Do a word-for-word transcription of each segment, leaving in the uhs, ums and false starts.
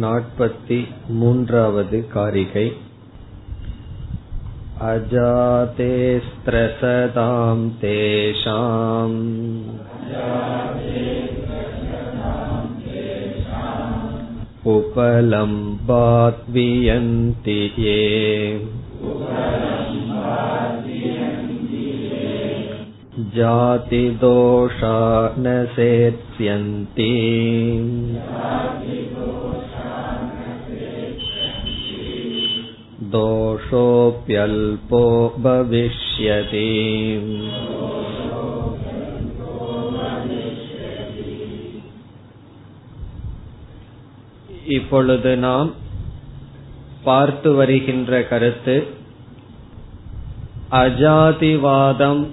நாற்பத்தி மூன்றாவது காரிகை. அஜாதேஸ்த்ரசதாம் தேஷாம் உபலம்பாத் வியந்தியே ஜாதி தோஷா ந சேத்யந்தி. தோஷோப்யல்போ பவிஷ்யதி. இப்பொழுது நாம் பார்த்து வருகின்ற கருத்து, அஜாதிவாதம்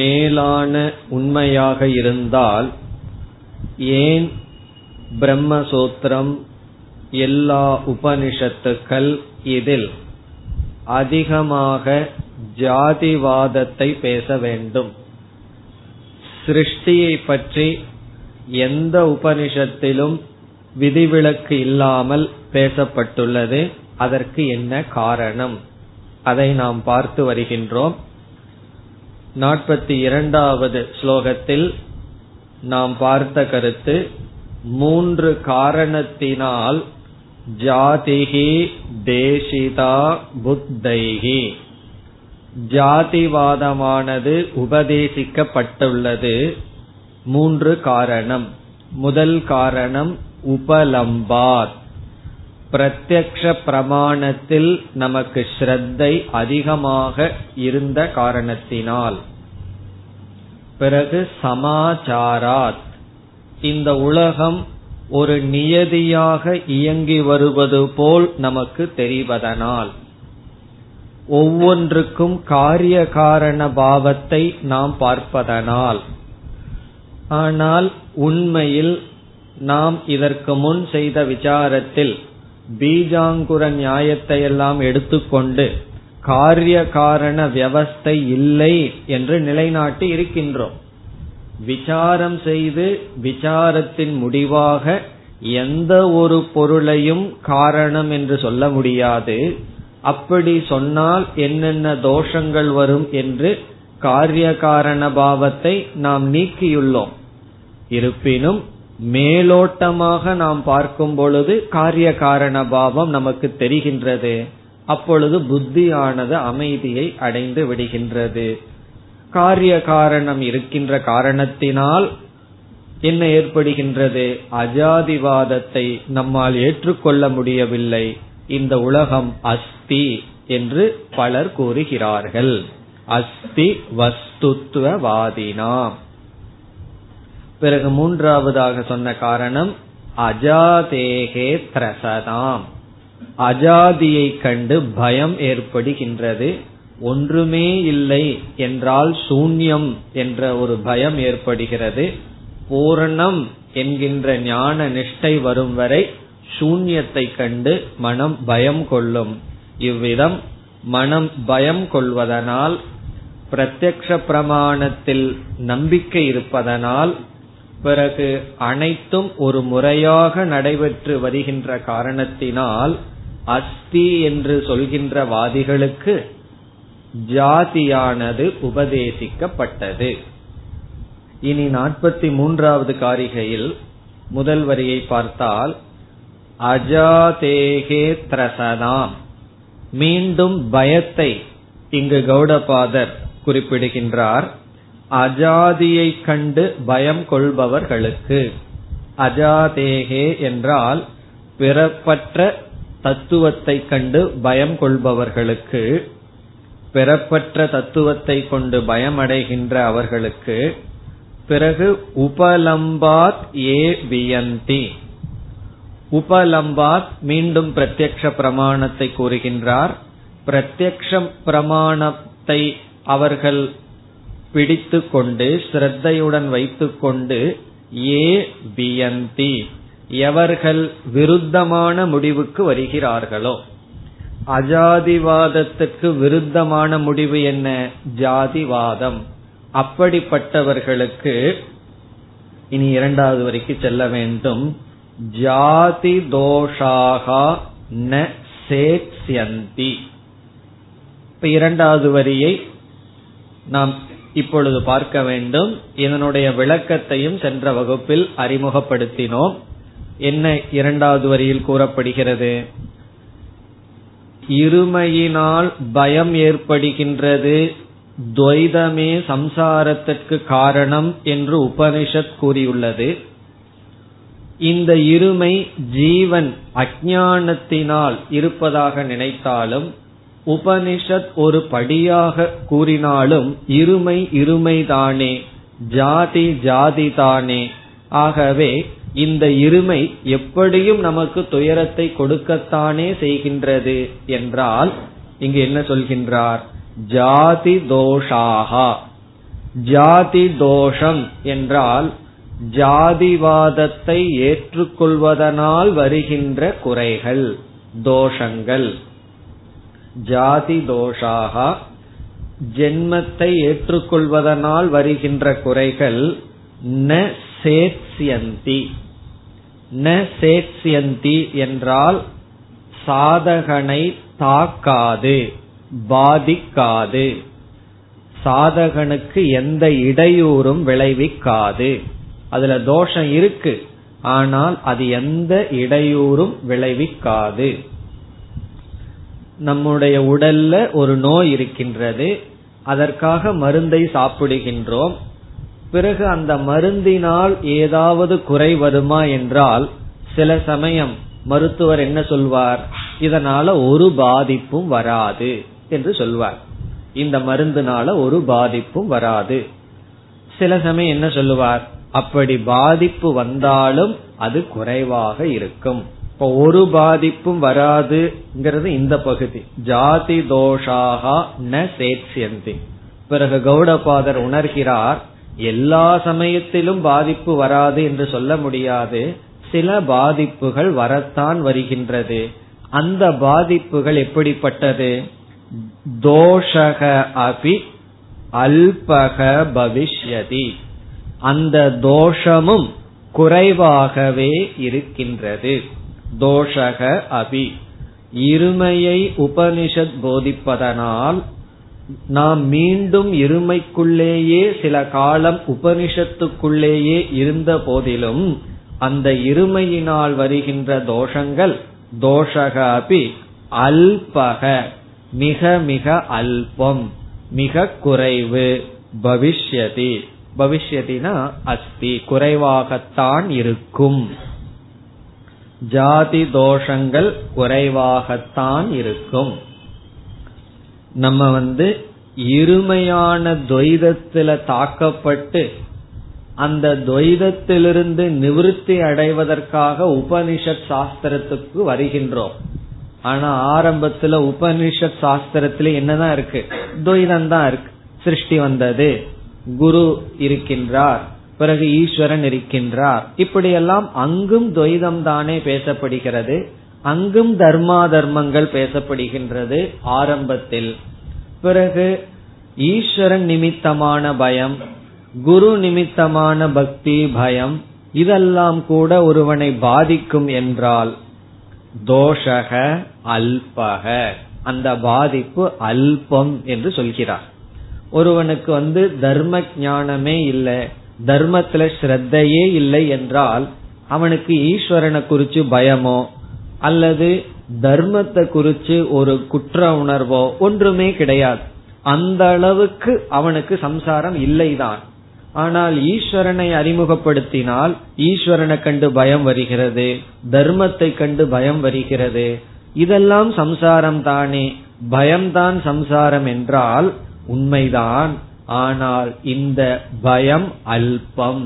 மேலான உண்மையாக இருந்தால் ஏன் பிரம்மசூத்திரம், எல்லா உபனிஷத்துக்கள் இதில் அதிகமாக ஜாதிவாதத்தை பேச வேண்டும்? சிருஷ்டியை பற்றி எந்த உபனிஷத்திலும் விதிவிலக்கு இல்லாமல் பேசப்பட்டுள்ளது, அதற்கு என்ன காரணம், அதை நாம் பார்த்து வருகின்றோம். நாற்பத்தி இரண்டாவது ஸ்லோகத்தில் நாம் பார்த்த கருத்து, மூன்று காரணத்தினால் ஜாதிஹி தேசிதா புத்தைஹி ஜாதிவாதமானது உபதேசிக்கப்பட்டுள்ளது. மூன்று காரணம். முதல் காரணம் உபலம்பாத், பிரத்யக்ஷ பிரமாணத்தில் நமக்கு ஸ்ரத்தை அதிகமாக இருந்த காரணத்தினால். பிறகு சமாச்சாராத், இந்த உலகம் ஒரு நியதியாக இயங்கி வருவது போல் நமக்கு தெரிவதனால். ஒவ்வொன்றுக்கும் காரிய காரண பாவத்தை நாம் பார்ப்பதனால். ஆனால் உண்மையில் நாம் இதற்கு முன் செய்த விசாரத்தில் பீஜாங்குர நியாயத்தை எல்லாம் எடுத்துக்கொண்டு காரிய காரண வியவஸ்தை இல்லை என்று நிலைநாட்டி இருக்கின்றோம். விசாரம் செய்து விசாரத்தின் முடிவாக எந்த ஒரு பொருளையும் காரணம் என்று சொல்ல முடியாது, அப்படி சொன்னால் என்னென்ன தோஷங்கள் வரும் என்று காரிய காரண பாவத்தை நாம் நீக்கியுள்ளோம். இருப்பினும் மேலோட்டமாக நாம் பார்க்கும் பொழுது காரிய காரண பாவம் நமக்கு தெரிகின்றது. அப்பொழுது புத்தியானது அமைதியை அடைந்து விடுகின்றது. காரிய காரணம் இருக்கின்ற காரணத்தினால் என்ன ஏற்படுகின்றது? அஜாதிவாதத்தை நம்மால் ஏற்றுக்கொள்ள முடியவில்லை. இந்த உலகம் அஸ்தி என்று பலர் கூறுகிறார்கள். அஸ்தி வஸ்துத்வவாதினாம். பிறகு மூன்றாவதாக சொன்ன காரணம் அஜாதேகே த்ரசதாம், அஜாதியை கண்டு பயம் ஏற்படுகின்றது. ஒன்றுமே இல்லை என்றால் சூன்யம் என்ற ஒரு பயம் ஏற்படுகிறது. பூரணம் என்கின்ற ஞான நிஷ்டை வரும் வரை சூன்யத்தை கண்டு மனம் பயம் கொள்ளும். இவ்விதம் மனம் பயம் கொள்வதனால், பிரத்யக்ஷ பிரமாணத்தில் நம்பிக்கை இருப்பதனால், பிறகு அனைத்தும் ஒரு முறையாக நடைபெற்று வருகின்ற காரணத்தினால் அஸ்தி என்று சொல்கின்ற வாதிகளுக்கு ஜாதியானது உபதேசிக்கப்பட்டது. இனி நாற்பத்தி மூன்றாவது காரிகையில் முதல் வரியை பார்த்தால் அஜாதேகே த்ரசதாம், மீண்டும் பயத்தை இங்கு கௌடபாதர் குறிப்பிடுகின்றார். அஜாதியை கண்டு பயம் கொள்பவர்களுக்கு, அஜாதேகே என்றால் பிறப்பற்ற தத்துவத்தை கண்டு பயம் கொள்பவர்களுக்கு, பெறப்பற்ற தத்துவத்தை கொண்டு பயமடைகின்ற அவர்களுக்கு. பிறகு உபலம்பாத் ஏ வியந்தி, உபலம்பாத் மீண்டும் பிரத்யக்ஷ பிரமாணத்தை கூறுகின்றார். பிரத்யக்ஷ பிரமாணத்தை அவர்கள் பிடித்து கொண்டு ஸ்ரத்தையுடன் வைத்துக்கொண்டு ஏ வியந்தி, எவர்கள் விருத்தமான முடிவுக்கு வருகிறார்களோ. அஜாதிவாதத்துக்கு விருத்தமான முடிவு என்ன? ஜாதிவாதம். அப்படிப்பட்டவர்களுக்கு இனி இரண்டாவது வரைக்கு செல்ல வேண்டும். ஜாதி தோஷாகா ந சேத்ஸ்யந்தி. இப்ப இரண்டாவது வரியை நாம் இப்பொழுது பார்க்க வேண்டும். இதனுடைய விளக்கத்தையும் சென்ற வகுப்பில் அறிமுகப்படுத்தினோம். என்ன இரண்டாவது வரியில் கூறப்படுகிறது? இருமையினால் பயம் ஏற்படுகின்றது, துவைதமே சம்சாரத்திற்கு காரணம் என்று உபனிஷத் கூறியுள்ளது. இந்த இருமை ஜீவன் அஞ்ஞானத்தினால் இருப்பதாக நினைத்தாலும் உபனிஷத் ஒரு படியாக கூறினாலும் இருமை இருமைதானே, ஜாதி ஜாதிதானே. ஆகவே இந்த இருமை எப்படியும் நமக்கு துயரத்தை கொடுக்கத்தானே செய்கின்றது என்றால் இங்கு என்ன சொல்கின்றார்? ஜாதி தோஷாகா. ஜாதி தோஷம் என்றால் ஜாதிவாதத்தை ஏற்றுக்கொள்வதனால் வருகின்ற குறைகள், தோஷங்கள். ஜாதி தோஷாகா, ஜென்மத்தை ஏற்றுக்கொள்வதனால் வருகின்ற குறைகள். ந சேத்ஸ்யந்தி. ந சேத்ஸ்யந்தி என்றால் சாதகனை தாக்காது, பாதிக்காது, சாதகனுக்கு எந்த இடையூறும் விளைவிக்காது. அதுல தோஷம் இருக்கு, ஆனால் அது எந்த இடையூறும் விளைவிக்காது. நம்முடைய உடல்ல ஒரு நோய் இருக்கின்றது, அதற்காக மருந்தை சாப்பிடுகின்றோம். பிறகு அந்த மருந்தினால் ஏதாவது குறை வருமா என்றால் சில சமயம் மருத்துவர் என்ன சொல்வார்? இதனால ஒரு பாதிப்பும் வராது என்று சொல்வார். இந்த மருந்தினால ஒரு பாதிப்பும் வராது. சில சமயம் என்ன சொல்லுவார்? அப்படி பாதிப்பு வந்தாலும் அது குறைவாக இருக்கும். இப்ப ஒரு பாதிப்பும் வராதுங்கிறது இந்த பகுதி, ஜாதி தோஷாகா ந சேத்ஸ்யந்தி. பிறகு கௌடபாதர் உணர்கிறார், எல்லா சமயத்திலும் பாதிப்பு வராது என்று சொல்ல முடியாது, சில பாதிப்புகள் வரத்தான் வருகின்றது. அந்த பாதிப்புகள் எப்படிப்பட்டது? தோஷக அபி அல்பக பவிஷ்யதி. அந்த தோஷமும் குறைவாகவே இருக்கின்றது. தோஷக அபி, இருமையை உபனிஷத் போதிப்பதனால் நாம் மீண்டும் இருமைக்குள்ளேயே சில காலம் உபனிஷத்துக்குள்ளேயே இருந்த போதிலும் அந்த இருமையினால் வருகின்ற தோஷங்கள், தோஷக அபி அல்பக, மிக மிக அல்பம், மிக குறைவு, பவிஷ்யதி, பவிஷ்யதினா அஸ்தி, குறைவாகத்தான் இருக்கும். ஜாதி தோஷங்கள் குறைவாகத்தான் இருக்கும். நம்ம வந்து இருமையான துவைதத்தில தாக்கப்பட்டு அந்த துவைதத்திலிருந்து நிவிருத்தி அடைவதற்காக உபனிஷத் சாஸ்திரத்துக்கு வருகின்றோம். ஆனா ஆரம்பத்துல உபனிஷத் சாஸ்திரத்துல என்னதான் இருக்கு? துவைதம் தான் இருக்கு. சிருஷ்டி வந்தது, குரு இருக்கின்றார், பிறகு ஈஸ்வரன் இருக்கின்றார், இப்படியெல்லாம் அங்கும் துவைதம் தானே பேசப்படுகிறது, அங்கும் தர்மா தர்மங்கள் பேசப்படுகின்றது ஆரம்பத்தில். பிறகு ஈஸ்வரன் நிமித்தமான பயம், குரு நிமித்தமான பக்தி பயம், இதெல்லாம் கூட ஒருவனை பாதிக்கும் என்றால் தோஷக அல்பக, அந்த பாதிப்பு அல்பம் என்று சொல்கிறார். ஒருவனுக்கு வந்து தர்ம ஞானமே இல்லை, தர்மத்துல ஸ்ரத்தையே இல்லை என்றால் அவனுக்கு ஈஸ்வரனை குறிச்சு பயமோ அல்லது தர்மத்தை குறிச்சு ஒரு குற்ற உணர்வோ ஒன்றுமே கிடையாது. அந்த அளவுக்கு அவனுக்கு சம்சாரம் இல்லைதான். ஆனால் ஈஸ்வரனை அறிமுகப்படுத்தினால் ஈஸ்வரனை கண்டு பயம் வருகிறது, தர்மத்தை கண்டு பயம் வருகிறது. இதெல்லாம் சம்சாரம் தானே, பயம்தான் சம்சாரம் என்றால் உண்மைதான். ஆனால் இந்த பயம் அல்பம்,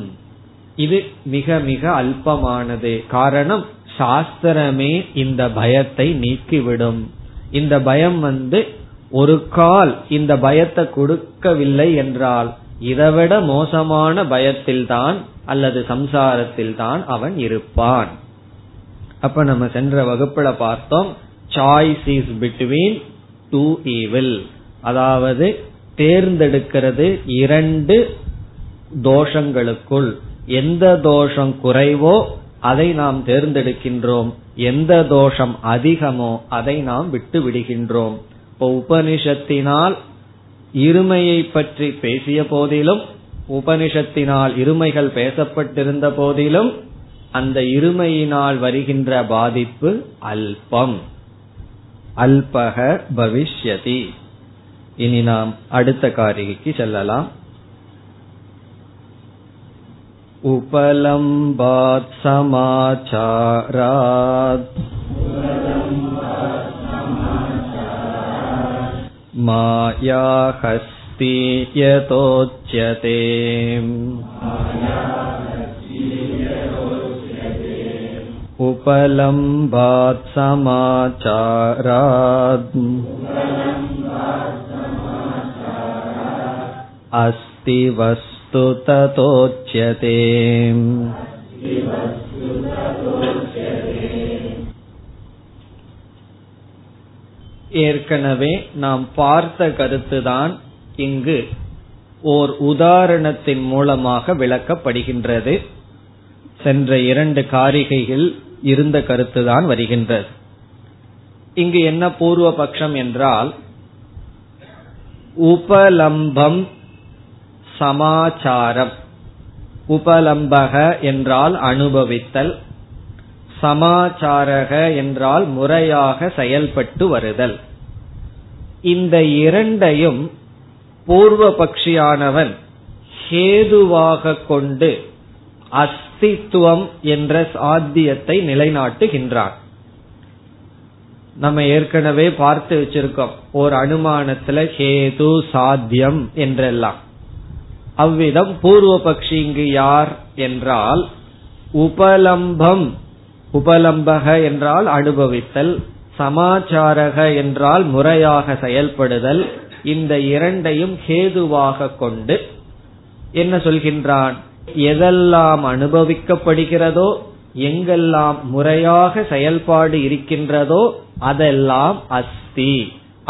இது மிக மிக அல்பமானது. காரணம், சாஸ்திரமே இந்த பயத்தை நீக்கிவிடும். இந்த பயம் வந்து ஒரு கால் இந்த பயத்தை கொடுக்கவில்லை என்றால் இதைவிட மோசமான பயத்தில்தான் அல்லது சம்சாரத்தில்தான் அவன் இருப்பான். அப்ப நம்ம சென்ற வகுப்புல பார்த்தோம், choice is between two evil, அதாவது தேர்ந்தெடுக்கிறது இரண்டு தோஷங்களுக்குள், எந்த தோஷம் குறைவோ அதை நாம் தேர்ந்தெடுக்கின்றோம், எந்த தோஷம் அதிகமோ அதை நாம் விட்டு விடுகின்றோம். இப்போ உபனிஷத்தினால் இருமையை பற்றி பேசிய போதிலும், உபனிஷத்தினால் இருமைகள் பேசப்பட்டிருந்த போதிலும், அந்த இருமையினால் வருகின்ற பாதிப்பு அல்பம். அல்பக பவிஷ்யதி. இனி நாம் அடுத்த காரிகைக்கு செல்லலாம். உபலம்பாத் சமாச்சாராத் மாயா ஹஸ்தி யதோச்யதே. உபலம்பாத் சமாச்சாராத் அஸ்தி வஸ் து ததோச்யதே. ஏற்கனவே நாம் பார்த்த கருத்துதான் இங்கு ஓர் உதாரணத்தின் மூலமாக விளக்கப்படுகின்றது. சென்ற இரண்டு காரிகையில் இருந்த கருத்துதான் வருகின்றது. இங்கு என்ன பூர்வ பட்சம் என்றால், உபலம்பம் சமாச்சாரம். உபலம்பக என்றால் அனுபவித்தல், சமாச்சாரக என்றால் முறையாக செயல்பட்டு வருதல். இந்த இரண்டையும் பூர்வ பக்ஷியானவன் ஹேதுவாக கொண்டு அஸ்தித்துவம் என்ற சாத்தியத்தை நிலைநாட்டுகின்றான். நம்ம ஏற்கனவே பார்த்து வச்சிருக்கோம் ஒரு அனுமானத்துல ஹேது சாத்தியம் என்றெல்லாம். அவ்விதம் பூர்வ பக்ஷி இங்கு யார் என்றால் உபலம்பம். உபலம்பக என்றால் அனுபவித்தல், சமாச்சாரக என்றால் முறையாக செயல்படுதல். இந்த இரண்டையும் ஹேதுவாக கொண்டு என்ன சொல்கின்றான், எதெல்லாம் அனுபவிக்கப்படுகிறதோ, எங்கெல்லாம் முறையாக செயல்பாடு இருக்கின்றதோ அதெல்லாம் அஸ்தி,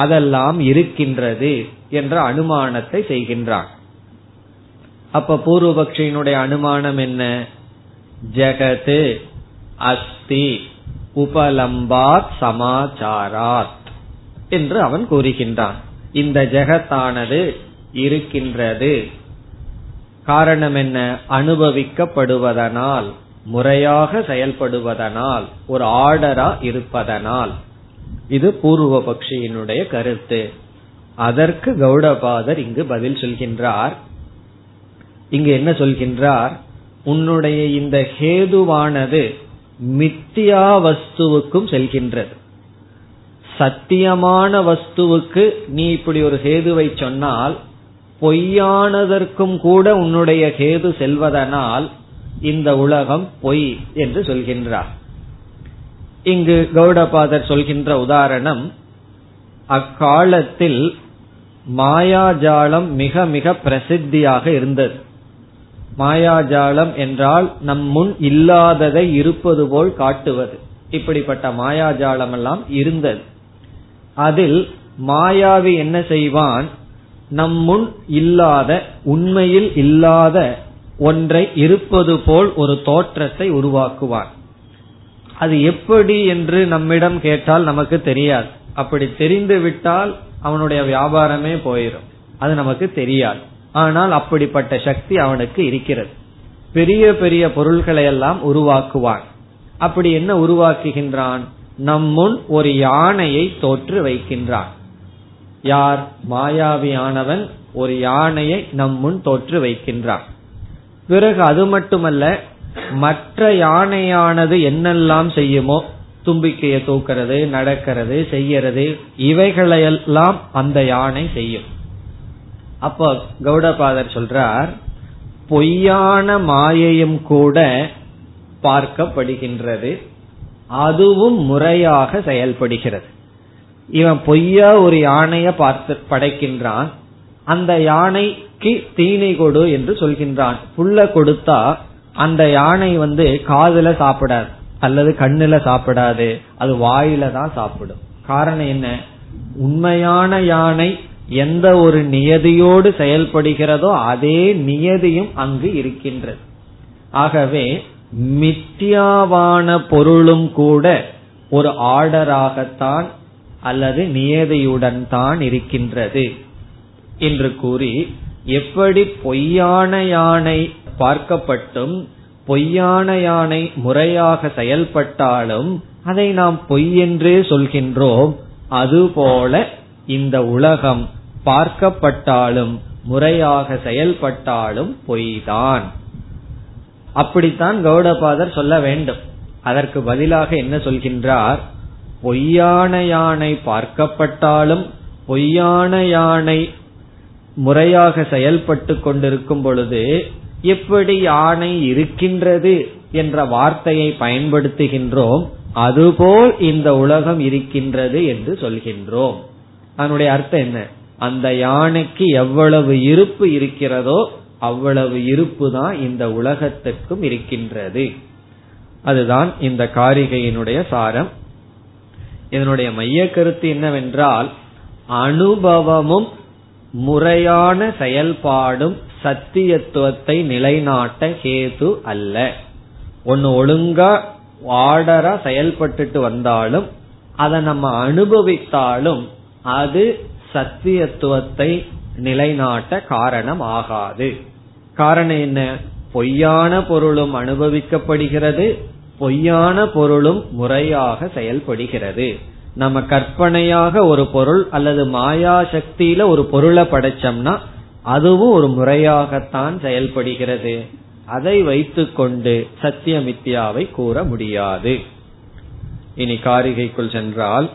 அதெல்லாம் இருக்கின்றது என்ற அனுமானத்தை செய்கின்றான். அப்ப பூர்வபக்ஷியினுடைய அனுமானம் என்ன? ஜெகத்து அஸ்தி உபலம்பாத் சமாச்சாராத் என்று அவன் கூறுகின்றான். இந்த ஜெகத்தானது இருக்கின்றது. காரணம் என்ன? அனுபவிக்கப்படுவதனால், முறையாக செயல்படுவதனால், ஒரு ஆர்டரா இருப்பதனால். இது பூர்வபக்ஷியினுடைய கருத்து. அதற்கு கௌடபாதர் இங்கு பதில் சொல்கின்றார். இங்கு என்ன சொல்கின்றார், உன்னுடைய இந்த ஹேதுவானது மித்தியா வஸ்துவுக்கும் செல்கின்றது. சத்தியமான வஸ்துவுக்கு நீ இப்படி ஒரு ஹேதுவை சொன்னால், பொய்யானதற்கும் கூட உன்னுடைய ஹேது செல்வதனால் இந்த உலகம் பொய் என்று சொல்கின்றார். இங்கு கௌடபாதர் சொல்கின்ற உதாரணம், அக்காலத்தில் மாயாஜாலம் மிக மிக பிரசித்தியாக இருந்தது. மாயாஜாலம் என்றால் நம் முன் இல்லாததை இருப்பது போல் காட்டுவது. இப்படிப்பட்ட மாயாஜாலம் எல்லாம் இருந்தது. அதில் மாயாவி என்ன செய்வான், நம் முன் இல்லாத, உண்மையில் இல்லாத ஒன்றை இருப்பது போல் ஒரு தோற்றத்தை உருவாக்குவான். அது எப்படி என்று நம்மிடம் கேட்டால் நமக்கு தெரியாது. அப்படி தெரிந்துவிட்டால் அவனுடைய வியாபாரமே போயிடும். அது நமக்கு தெரியாது. ஆனால் அப்படிப்பட்ட சக்தி அவனுக்கு இருக்கிறது. பெரிய பெரிய பொருள்களை எல்லாம் உருவாக்குவான். அப்படி என்ன உருவாக்குகின்றான், நம் முன் ஒரு யானையை தோற்று வைக்கின்றான். யார்? மாயாவியானவன் ஒரு யானையை நம் முன் தோற்று வைக்கின்றான். பிறகு அது மட்டுமல்ல, மற்ற யானையானது என்னெல்லாம் செய்யுமோ, தும்பிக்கையை தூக்கிறது, நடக்கிறது, செய்யறது, இவைகளையெல்லாம் அந்த யானை செய்யும். அப்ப கௌடபாதர் சொல்றார், பொய்யான மாயையும் கூட பார்க்கப்படுகின்றது, அதுவும் முறையாக செயல்படுகிறது. இவன் பொய்யா ஒரு யானைய பார்த்து படைக்கின்றான். அந்த யானைக்கு தீனி கொடு என்று சொல்கின்றான். புல்ல கொடுத்தா அந்த யானை வந்து காதுல சாப்பிடாது அல்லது கண்ணுல சாப்பிடாது, அது வாயில தான் சாப்பிடும். காரணம் என்ன? உண்மையான யானை எந்த ஒரு நியதியோடு செயல்படுகிறதோ அதே நியதியும் அங்கு இருக்கின்றது. ஆகவே மித்யாவான பொருளும் கூட ஒரு ஆர்டராகத்தான் அல்லது நியதியுடன் தான் இருக்கின்றது என்று கூறி, எப்படி பொய்யான யானை பார்க்கப்பட்டும் பொய்யான யானை முறையாக செயல்பட்டாலும் அதை நாம் பொய் என்றே சொல்கின்றோம், அதுபோல இந்த உலகம் பார்க்கப்பட்டாலும் முறையாக செயல்பட்டாலும் பொய்தான். அப்படித்தான் கௌடபாதர் சொல்ல வேண்டும். அதற்கு பதிலாக என்ன சொல்கின்றார்? பொய்யான யானை பார்க்கப்பட்டாலும் பொய்யான யானை முறையாக செயல்பட்டு கொண்டிருக்கும் பொழுது எப்படி யானை இருக்கின்றது என்ற வார்த்தையை பயன்படுத்துகின்றோம், அதுபோல் இந்த உலகம் இருக்கின்றது என்று சொல்கின்றோம். அதனுடைய அர்த்தம் என்ன? அந்த யானைக்கு எவ்வளவு இருப்பு இருக்கிறதோ அவ்வளவு இருப்பு தான் இந்த உலகத்திற்கும் இருக்கின்றது. அதுதான் இந்த காரிகையினுடைய சாரம். இதனுடைய மைய கருத்து என்னவென்றால், அனுபவமும் முறையான செயல்பாடும் சத்தியத்துவத்தை நிலைநாட்ட ஹேது அல்ல. ஒன்னு ஒழுங்கா ஆர்டரா செயல்பட்டுட்டு வந்தாலும் அதை நம்ம அனுபவித்தாலும் அது சத்தியத்துவத்தை நிலைநாட்ட காரணம் ஆகாது. காரணம் என்ன? பொய்யான பொருளும் அனுபவிக்கப்படுகிறது, பொய்யான பொருளும் முறையாக செயல்படுகிறது. நம்ம கற்பனையாக ஒரு பொருள் அல்லது மாயா சக்தியில ஒரு பொருளை படைச்சோம்னா அதுவும் ஒரு முறையாகத்தான் செயல்படுகிறது. அதை வைத்துக்கொண்டு சத்தியமித்யாவை கூற முடியாது. இனி காரிகைக்குள் சென்றால்,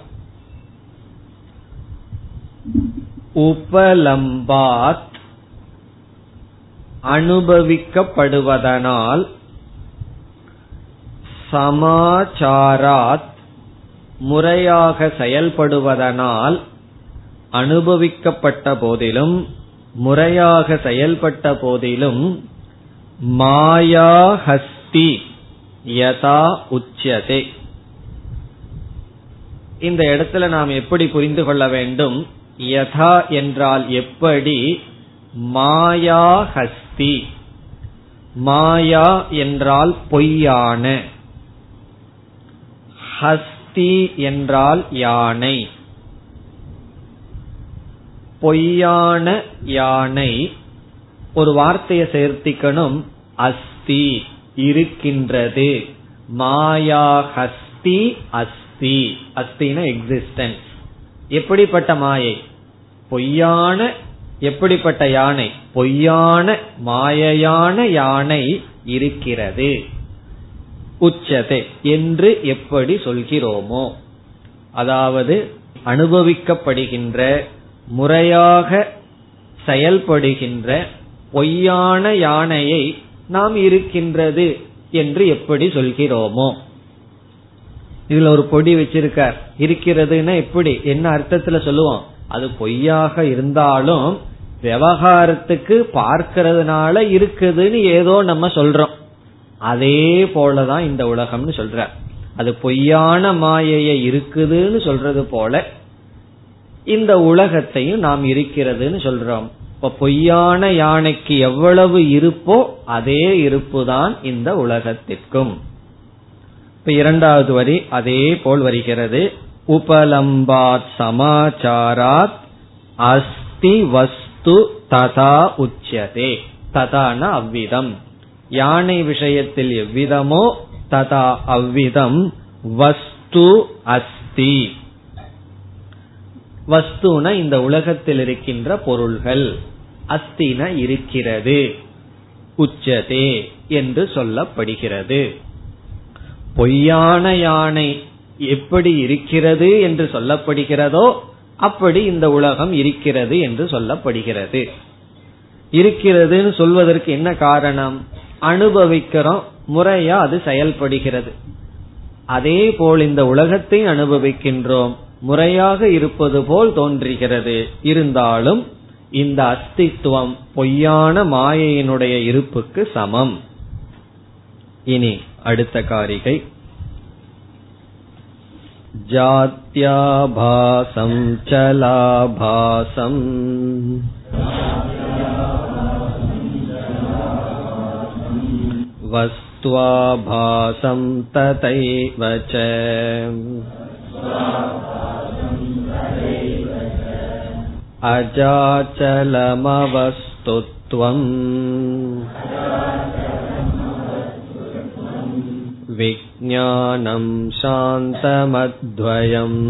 உபலம்பாத் அனுபவிக்கப்படுவதனால், சமாச்சாராத் முறையாக செயல்படுவதனால், அனுபவிக்கப்பட்ட போதிலும் முறையாக செயல்பட்ட போதிலும், மாயா ஹஸ்தி யதா உச்சதே. இந்த இடத்துல நாம் எப்படி புரிந்து கொள்ள வேண்டும்? யதா என்றால் எப்படி, மாயா ஹஸ்தி. மாயா என்றால் பொய்யான, ஹஸ்தி என்றால் யானை. பொய்யான யானை, ஒரு வார்த்தையை சேர்த்திக்கணும், அஸ்தி இருக்கின்றது. மாயா ஹஸ்தி அஸ்தி. அஸ்தினா எக்ஸிஸ்டன்ஸ். எப்படிப்பட்ட மாயை? பொய்யான. எப்படிப்பட்ட யானை? பொய்யான மாயையான யானை இருக்கிறது. உச்சதே என்று எப்படி சொல்கிறோமோ, அதாவது அனுபவிக்கப்படுகின்ற முறையாக செயல்படுகின்ற பொய்யான யானையை நாம் இருக்கின்றது என்று எப்படி சொல்கிறோமோ. இதுல ஒரு பொடி வச்சிருக்கார். இருக்கிறதுன்னா எப்படி, என்ன அர்த்தத்துல சொல்லுவோம்? அது பொய்யாக இருந்தாலும் விவகாரத்துக்கு பார்க்கிறதுனால இருக்குதுன்னு ஏதோ நம்ம சொல்றோம். அதே போலதான் இந்த உலகம்னு சொல்ற. அது பொய்யான மாயையை இருக்குதுன்னு சொல்றது போல இந்த உலகத்தையும் நாம் இருக்கிறதுன்னு சொல்றோம். இப்ப பொய்யான யானைக்கு எவ்வளவு இருப்போ அதே இருப்பு தான் இந்த உலகத்திற்கும். இப்ப இரண்டாவது வரி அதே போல் வருகிறது. உபலம்பாத் சமாச்சாராத் அஸ்தி வஸ்து ததா உச்சதே. ததான அவ்விதம். யானை விஷயத்தில் எவ்விதமோ ததா அவ்விதம் வஸ்து அஸ்தி. வஸ்துனா இந்த உலகத்தில் இருக்கின்ற பொருள்கள், அஸ்தினா இருக்கிறது, உச்சதே என்று சொல்லப்படுகிறது. பொய்யான யானை எப்படி இருக்கிறது என்று சொல்லப்படுகிறதோ அப்படி இந்த உலகம் இருக்கிறது என்று சொல்லப்படுகிறது. இருக்கிறதுன்னு சொல்வதற்கு என்ன காரணம்? அனுபவிக்கிறோம், முறையா அது செயல்படுகிறது. அதே போல் இந்த உலகத்தை அனுபவிக்கின்றோம், முறையாக இருப்பது போல் தோன்றுகிறது. இருந்தாலும் இந்த அஸ்தித்துவம் பொய்யான மாயையினுடைய இருப்புக்கு சமம். இனி அடுத்த காரிகை. ஜாத்யாபாசம் சலாபாசம் வஸ்து ஸ்வாபாசம் ததைவ ச. அஜாச்சலமவஸ்துத்வம் விஞ்ஞானம் சாந்தமத்வயம்.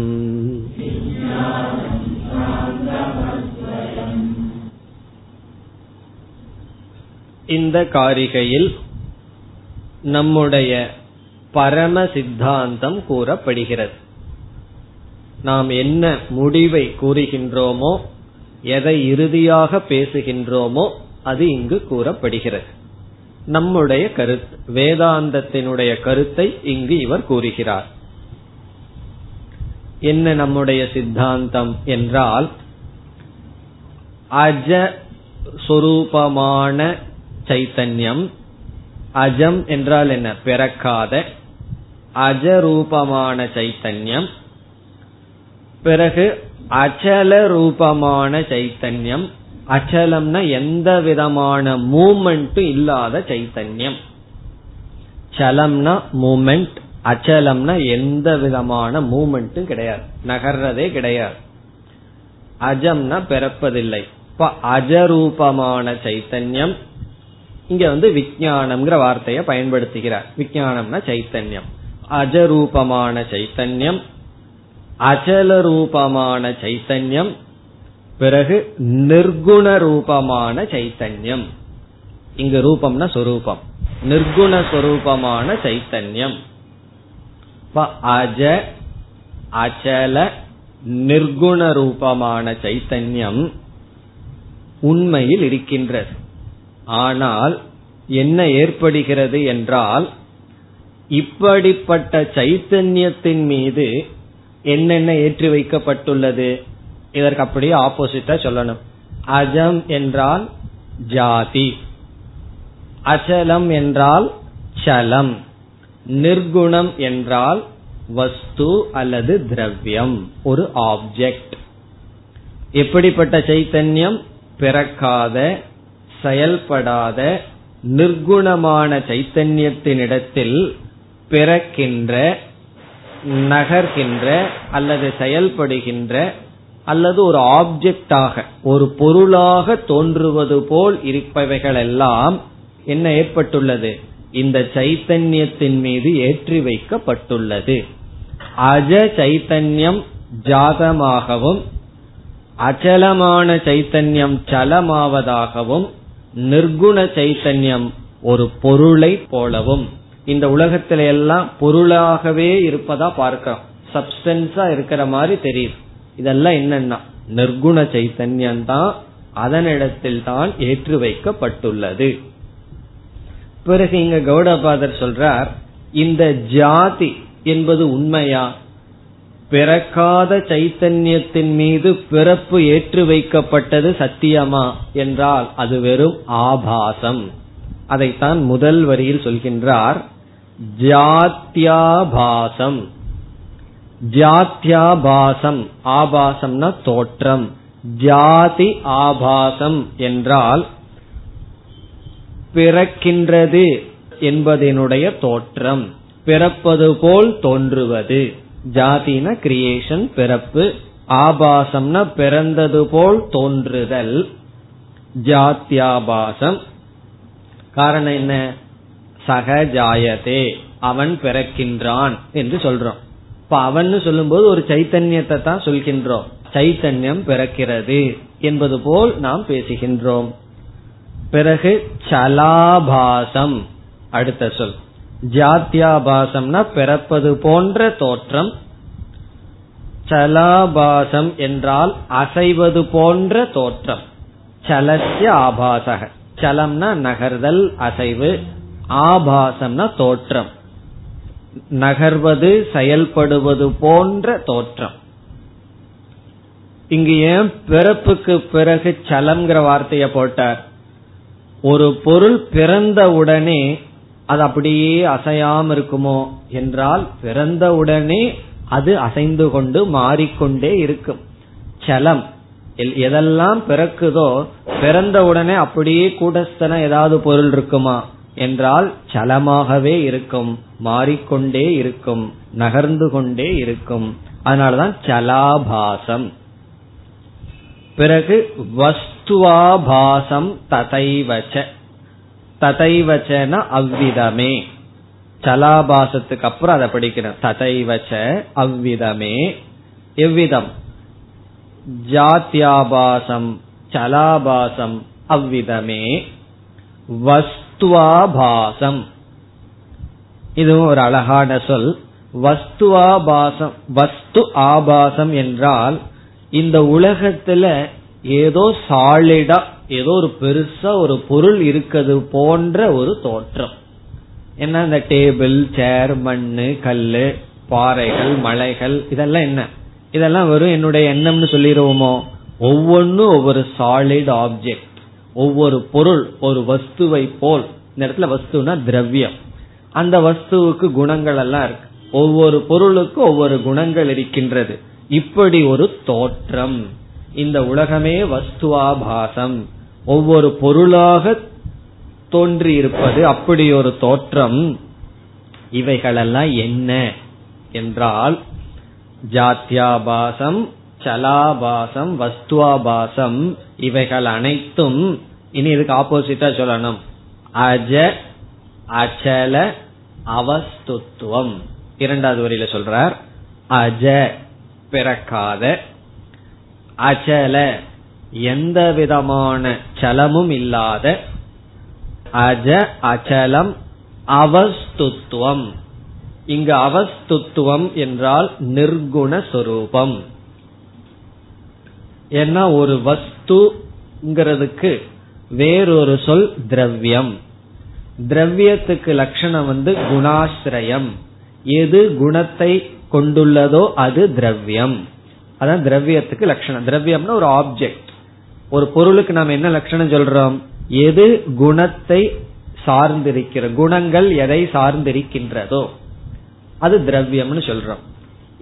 இந்த காரிகையில் நம்முடைய பரம சித்தாந்தம் கூறப்படுகிறது. நாம் என்ன முடிவை கூறுகின்றோமோ, எதை இறுதியாக பேசுகின்றோமோ அது இங்கு கூறப்படுகிறது. நம்முடைய கருத்து, வேதாந்தத்தினுடைய கருத்தை இங்கு இவர் கூறுகிறார். என்ன நம்முடைய சித்தாந்தம் என்றால், அஜ சொரூபமான சைத்தன்யம். அஜம் என்றால் என்ன? பிறக்காத அஜரூபமான சைத்தன்யம். பிறகு அச்சல ரூபமான சைத்தன்யம். அச்சலம்னா எந்த விதமான மூமெண்ட்டும் இல்லாத சைத்தன்யம். சலம்னா மூமெண்ட், அச்சலம்னா எந்த விதமான மூமெண்ட்டும் கிடையாது, நகர்றதே கிடையாது. அஜம்னா பிறப்பதில்லை. இப்ப அஜரூபமான சைத்தன்யம். இங்க வந்து விஞ்ஞானம்ங்கிற வார்த்தையை பயன்படுத்துகிறார். விஞ்ஞானம்னா சைத்தன்யம். அஜரூபமான சைத்தன்யம், அச்சலரூபமான சைத்தன்யம், பிறகு நிர்குண ரூபமான சைத்தன்யம். இங்கு ரூபம்னா சொரூபம், நிர்குண சொரூபமான சைத்தன்யம். அஜ அச்சல நிர்குண ரூபமான சைத்தன்யம் உண்மையில் இருக்கின்றது. ஆனால் என்ன ஏற்படுகிறது என்றால், இப்படிப்பட்ட சைத்தன்யத்தின் மீது என்னென்ன ஏற்றி வைக்கப்பட்டுள்ளது? இதற்கு அப்படியே ஆப்போசிட்டா சொல்லணும். அஜம் என்றால் ஜாதி, அச்சலம் என்றால் சலம், நிர்குணம் என்றால் வஸ்து அல்லது திரவியம், ஒரு ஆப்ஜெக்ட். எப்படிப்பட்ட சைத்தன்யம்? பிறக்காத, செயல்படாத, நிர்குணமான சைத்தன்யத்தினிடத்தில் பிறக்கின்ற, நகர்கின்ற அல்லது செயல்படுகின்ற அல்லது ஒரு ஆப்ஜெக்டாக, ஒரு பொருளாக தோன்றுவது போல் இருப்பவைகள் எல்லாம் என்ன ஏற்பட்டுள்ளது? இந்த சைத்தன்யத்தின் மீது ஏற்றி வைக்கப்பட்டுள்ளது. அஜ சைத்தன்யம் ஜாதமாகவும், அச்சலமான சைத்தன்யம் சலமாவதாகவும், நிர்குண சைத்தன்யம் ஒரு பொருளை போலவும். இந்த உலகத்தில எல்லாம் பொருளாகவே இருப்பதா பார்க்கிறோம், சப்ஸ்டன்ஸா இருக்கிற மாதிரி தெரியுது. இதெல்லாம் என்னன்னா நிர்குண சைத்தன்யம் தான், அதனிடத்தில் தான் ஏற்று வைக்கப்பட்டுள்ளது. பிறகு இங்க கௌடபாதர் சொல்றார், இந்த ஜாதி என்பது உண்மையா? பிறக்காத சைத்தன்யத்தின் மீது பிறப்பு ஏற்று வைக்கப்பட்டது சத்தியமா என்றால் அது வெறும் ஆபாசம். அதைத்தான் முதல் வரியில் சொல்கின்றார், ஜாத்யாபாசம். ஜாத்யாபாசம், ஆபாசம்னா தோற்றம். ஜாதி ஆபாசம் என்றால் பிறக்கின்றது என்பதனுடைய தோற்றம், பிறப்பது போல் தோன்றுவது. ஜாதினா கிரியேஷன், பிறப்பு. ஆபாசம்னா பிறந்தது போல் தோன்றுதல், ஜாத்யாபாசம். காரணம் என்ன? சகஜாயதே, அவன் பிறக்கின்றான் என்று சொல்றோம். இப்ப அவன் சொல்லும் போது ஒரு சைத்தன்யத்தை தான் சொல்கின்றோம். சைத்தன்யம் பிறக்கிறது என்பது போல் நாம் பேசுகின்றோம். பிறகு சலாபாசம் அடுத்த சொல். ஜாத்யாபாசம்னா பிறப்பது போன்ற தோற்றம், சலாபாசம் என்றால் அசைவது போன்ற தோற்றம். சலஸ்ய ஆபாசக, சலம்னா நகர்தல், அசைவு. ஆபாசம்னா தோற்றம், நகர்வது, செயல்படுவது போன்ற தோற்றம். இங்கு ஏன் பிறப்புக்கு பிறகு சலம்ங்கிற வார்த்தைய போட்டார்? ஒரு பொருள் பிறந்த உடனே அது அப்படியே அசையாம இருக்குமோ என்றால், பிறந்த உடனே அது அசைந்து கொண்டு மாறிக்கொண்டே இருக்கும். சலம் எதெல்லாம் பிறக்குதோ, பிறந்த உடனே அப்படியே கூடஸ்தன ஏதாவது பொருள் இருக்குமா? என்றால் சலமாகவே இருக்கும், மாறிக்கொண்டே இருக்கும், நகர்ந்து கொண்டே இருக்கும். அதனாலதான் சலாபாசம். பிறகு வஸ்துவாபாசம் ததைவச்ச. ததைவச்சன அவ்விதமே. சலாபாசத்துக்கு அப்புறம் அதை படிக்கணும். ததைவச்ச அவ்விதமே. எவ்விதம்? ஜாத்யாபாசம் சலாபாசம் அவ்விதமே. வஸ்துவாபாசம், இதுவும் ஒரு அழகான சொல். வஸ்துவாபாசம், வஸ்து ஆபாசம் என்றால் இந்த உலகத்துல ஏதோ சாலிடா, ஏதோ ஒரு பெருசா ஒரு பொருள் இருக்கிறது போன்ற ஒரு தோற்றம். என்ன இந்த டேபிள், சேர், மண்ணு, கல்லு, பாறைகள், மலைகள், இதெல்லாம் என்ன? இதெல்லாம் வெறும் என்னுடைய எண்ணம்னு சொல்லிடுவோமோ? ஒவ்வொன்னும் ஒவ்வொரு சாலிட் ஆப்ஜெக்ட், ஒவ்வொரு பொருள் ஒரு வஸ்துவை போல். இந்த இடத்துல வஸ்துனா திரவியம். அந்த வஸ்துவுக்கு குணங்கள் எல்லாம் இருக்கு. ஒவ்வொரு பொருளுக்கும் ஒவ்வொரு குணங்கள் இருக்கின்றது. இப்படி ஒரு தோற்றம். இந்த உலகமே வஸ்துவாபாசம், ஒவ்வொரு பொருளாக தோன்றி இருப்பது, அப்படி ஒரு தோற்றம். இவைகளெல்லாம் என்ன என்றால் ஜாத்யாபாசம் சலாபாசம் வஸ்துவாபாசம். இவைகள் அனைத்தும், இனி இதுக்கு ஆப்போசிட்டா சொல்லணும், அஜ அச்சல அவஸ்துத்துவம். இரண்டாவது வரியில சொல்றார் அஜ பிறக்காத, அச்சல எந்த விதமான சலமும் இல்லாத, அஜ அச்சலம் அவஸ்துத்துவம். இங்கு அவஸ்துத்துவம் என்றால் நிர்குண சொரூபம். ஏன்னா ஒரு வஸ்துங்கிறதுக்கு வேறொரு சொல் திரவியம். திரவியத்துக்கு லட்சணம் வந்து குணாசிரயம். எது குணத்தை கொண்டுள்ளதோ அது திரவியம். அதான் திரவியத்துக்கு லட்சணம். திரவியம்னா ஒரு ஆப்ஜெக்ட், ஒரு பொருளுக்கு நாம் என்ன லட்சணம் சொல்றோம்? எது குணத்தை சார்ந்திருக்கிற, குணங்கள் எதை சார்ந்திருக்கின்றதோ அது திரவியம்னு சொல்றோம்.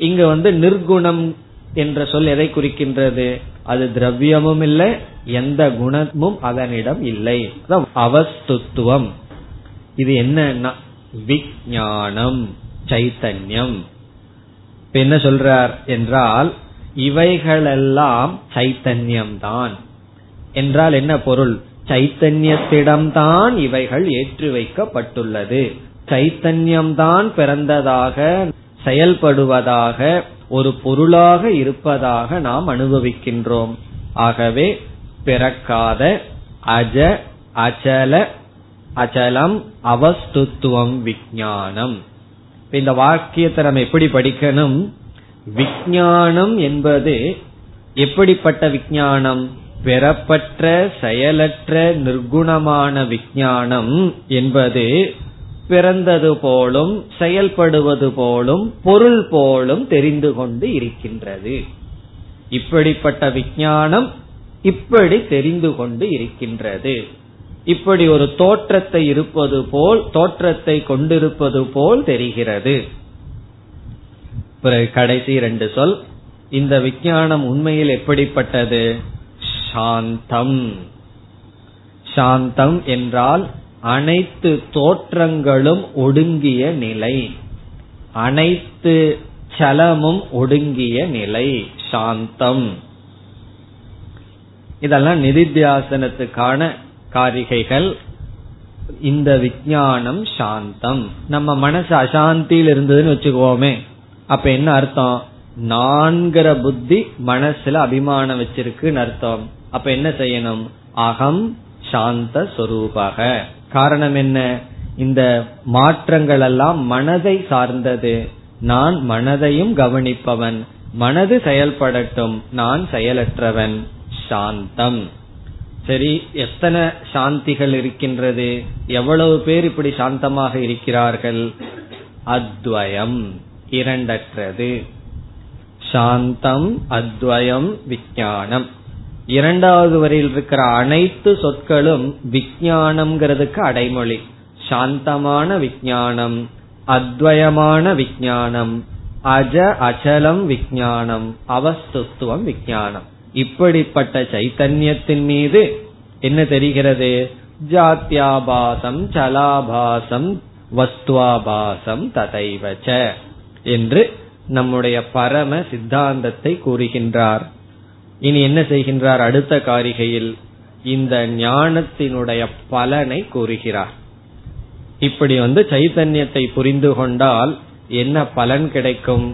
இங்க வந்து நிர்குணம் என்ற சொல் எதை குறிக்கின்றது? அது திரவியமும் இல்லை, எந்த குணமும் அதனிடம் இல்லை. அவஸ்துத்துவம். இது என்னன்னா விஞ்ஞானம், சைத்தன்யம். இப்ப என்ன சொல்றார் என்றால் இவைகளெல்லாம் சைத்தன்யம் தான் என்றால் என்ன பொருள்? சைத்தன்யத்திடம்தான் இவைகள் ஏற்றி வைக்கப்பட்டுள்ளது. சைத்தன்யம்தான் பிறந்ததாக, செயல்படுவதாக, ஒரு பொருளாக இருப்பதாக நாம் அனுபவிக்கின்றோம். ஆகவே பிறக்காத அஜ அச்சல அச்சலம் அவஸ்துத்துவம் விஞ்ஞானம். இந்த வாக்கியத்தை நம்ம எப்படி படிக்கணும்? விஞ்ஞானம் என்பது எப்படிப்பட்ட விஞ்ஞானம்? பெறப்பற்ற செயலற்ற நிர்குணமான விஞ்ஞானம் என்பது பிறந்தது போலும் செயல்படுவது போலும் பொருள் போலும் தெரிந்து கொண்டு இருக்கின்றது. இப்படிப்பட்ட விஞ்ஞானம் இப்படி தெரிந்து கொண்டு இருக்கின்றது. இப்படி ஒரு தோற்றத்தை இருப்பது போல், தோற்றத்தை கொண்டிருப்பது போல் தெரிகிறது. கடைசி ரெண்டு சொல். இந்த விஞ்ஞானம் உண்மையில் எப்படிப்பட்டது? சாந்தம். சாந்தம் என்றால் அனைத்து தோற்றங்களும் ஒடுங்கிய நிலை, அனைத்து சலமும் ஒடுங்கிய நிலை, சாந்தம். இதெல்லாம் நிதித்தியாசனத்துக்கான காரிகைகள். இந்த விஞ்ஞானம் சாந்தம். நம்ம மனசு அசாந்தியில் இருந்ததுன்னு வச்சுக்கோமே, அப்ப என்ன அர்த்தம்? நான்கிற புத்தி மனசுல அபிமானம் வச்சிருக்குன்னு அர்த்தம். அப்ப என்ன செய்யணும்? அகம் சாந்த சொரூபாக. காரணம் என்ன? இந்த மாற்றங்கள் எல்லாம் மனதை சார்ந்தது. நான் மனதையும் கவனிப்பவன், மனது செயல்படட்டும், நான் செயலற்றவன். சாந்தம். சரி, எத்தனை சாந்திகள் இருக்கின்றது? எவ்வளவு பேர் இப்படி சாந்தமாக இருக்கிறார்கள்? அத்வயம், இரண்டற்றது. சாந்தம் அத்வயம் விஞ்ஞானம். இரண்டாவது வரையில் இருக்கிற அனைத்து சொற்களும் விஞ்ஞானம்ங்கிறதுக்கு அடைமொழி. சாந்தமான விஞ்ஞானம், அத்வயமான விஞ்ஞானம், அஜ அச்சலம் விஞ்ஞானம், அவஸ்துத்துவம் விஞ்ஞானம். இப்படிப்பட்ட சைத்தன்யத்தின் மீது என்ன தெரிகிறது? ஜாத்யாபாசம் சலாபாசம் வஸ்துவாபாசம் ததைவச்ச என்று நம்முடைய பரம சித்தாந்தத்தை கூறுகின்றார். இனி என்ன செய்கின்றார்? அடுத்த காரிகையில் இந்த ஞானத்தினுடைய பலனை கூறுகிறார். இப்படி வந்து சைத்தன்யத்தை புரிந்து கொண்டால் என்ன பலன் கிடைக்கும்?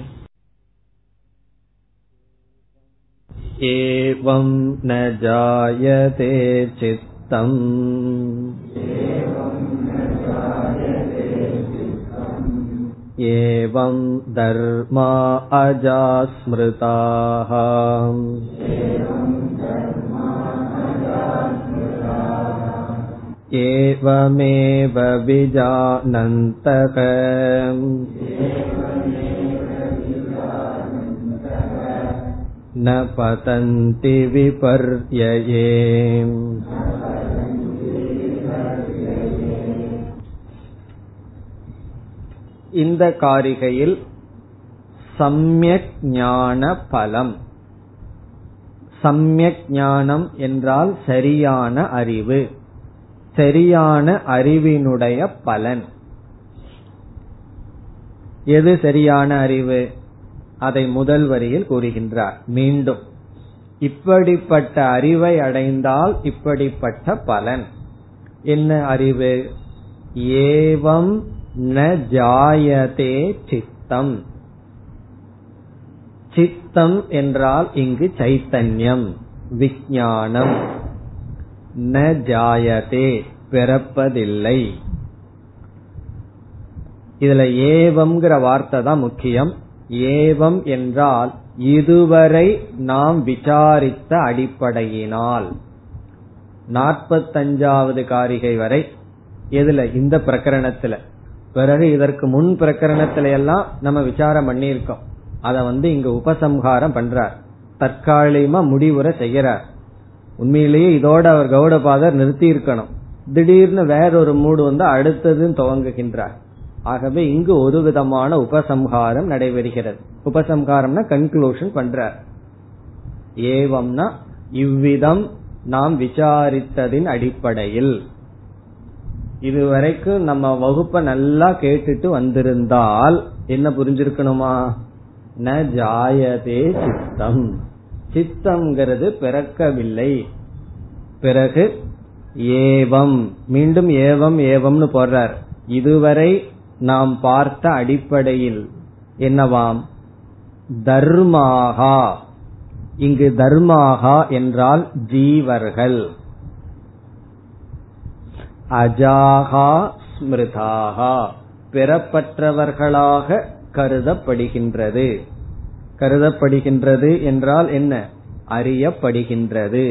ஏவம் ந ஜாயதே சித்தம் ஏவம் தர்மா அஜாஸ்மிருதாஹ ஏவமேவ விஜானந்தக ந பதந்தி விபர்யயே. இந்த காரிகையில் சம்யக் ஞான பலம். சம்யக் ஞானம் என்றால் சரியான அறிவு, சரியான அறிவினுடைய பலன். எது சரியான அறிவு? அதை முதல் வரியில் கூறுகின்றார் மீண்டும். இப்படிப்பட்ட அறிவை அடைந்தால் இப்படிப்பட்ட பலன். என்ன அறிவு? ஏவம் ந ஜாயதே சித்தம். சித்தம் என்றால் இங்கு சைத்தன்யம், விஞ்ஞானம். ந ஜாயதே பிறப்பதில்லை. இதுல ஏவம்ங்கிற வார்த்தை தான் முக்கியம். ஏவம் என்றால் இதுவரை நாம் விசாரித்த அடிப்படையினால். நாற்பத்தஞ்சாவது காரிகை வரை எதுல? இந்த பிரகரணத்துல. பிறகு இதற்கு முன் பிரகரணத்துல எல்லாம் நம்ம விசாரம் பண்ணியிருக்கோம். அத வந்து இங்க உபசம்ஹாரம் பண்றார், தற்காலிகமா முடிவுரை செய்யறார். உண்மையிலேயே இதோட அவர் கௌடபாதர் நிறுத்தி இருக்கணும். திடீர்னு வேறொரு மூடு வந்து அடுத்ததுன்னு துவங்குகின்றார். ஆகவே இங்கு ஒரு விதமான உபசம்ஹாரம் நடைபெறுகிறது. உபசம்ஹாரம்னா கன்க்ளூஷன் பண்றார். ஏவம்னா இவ்விதம் நாம் விசாரித்ததின் அடிப்படையில். இதுவரைக்கும் நம்ம வகுப்ப நல்லா கேட்டுட்டு வந்திருந்தால் என்ன புரிஞ்சிருக்கணுமா? ந ஜாயதே சித்தம். சித்தம்ங்கிறது பிறக்கவில்லை. பிறகு ஏவம், மீண்டும் ஏவம் ஏவம்னு போடுறார். இதுவரை நாம் பார்த்த அடிப்படையில் என்னவாம்? தர்மாகா. இங்கு தர்மாகா என்றால் ஜீவர்கள். அஜாகா ஸ்மிருதாகா பெறப்பற்றவர்களாக கருதப்படுகின்றது. கருதப்படுகின்றது என்றால் என்ன? அறியப்படுகின்றது.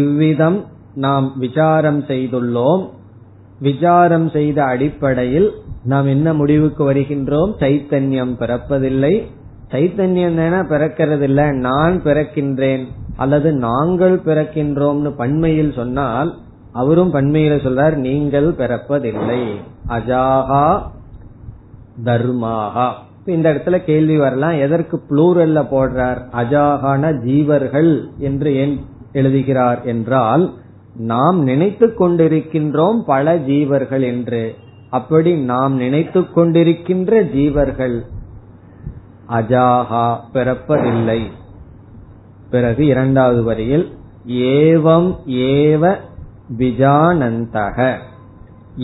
இவ்விதம் நாம் விசாரம் செய்துள்ளோம். விசாரம் செய்த அடிப்படையில் நாம் என்ன முடிவுக்கு வருகின்றோம்? சைத்தன்யம் பிறப்பதில்லை. சைத்தன்யம் தானே பிறக்கிறது இல்ல, நான் பிறக்கின்றேன் அல்லது நாங்கள் பிறக்கின்றோம்னு பன்மையில் சொன்னால் அவரும் பன்மையில சொல்றார் நீங்கள் பிறப்பதில்லை. அஜாகா தர்மாகா. இந்த இடத்துல கேள்வி வரலாம், எதற்கு புளூரல்ல போடுறார்? அஜாகான ஜீவர்கள் என்று ஏன் எழுதுகிறார் என்றால் நாம் நினைத்து கொண்டிருக்கின்றோம் பல ஜீவர்கள் என்று. அப்படி நாம் நினைத்து கொண்டிருக்கின்ற ஜீவர்கள் அஜாகா பிறப்பதில்லை. பிறகு இரண்டாவது வரியில் ஏவம் ஏவ விஜானந்தக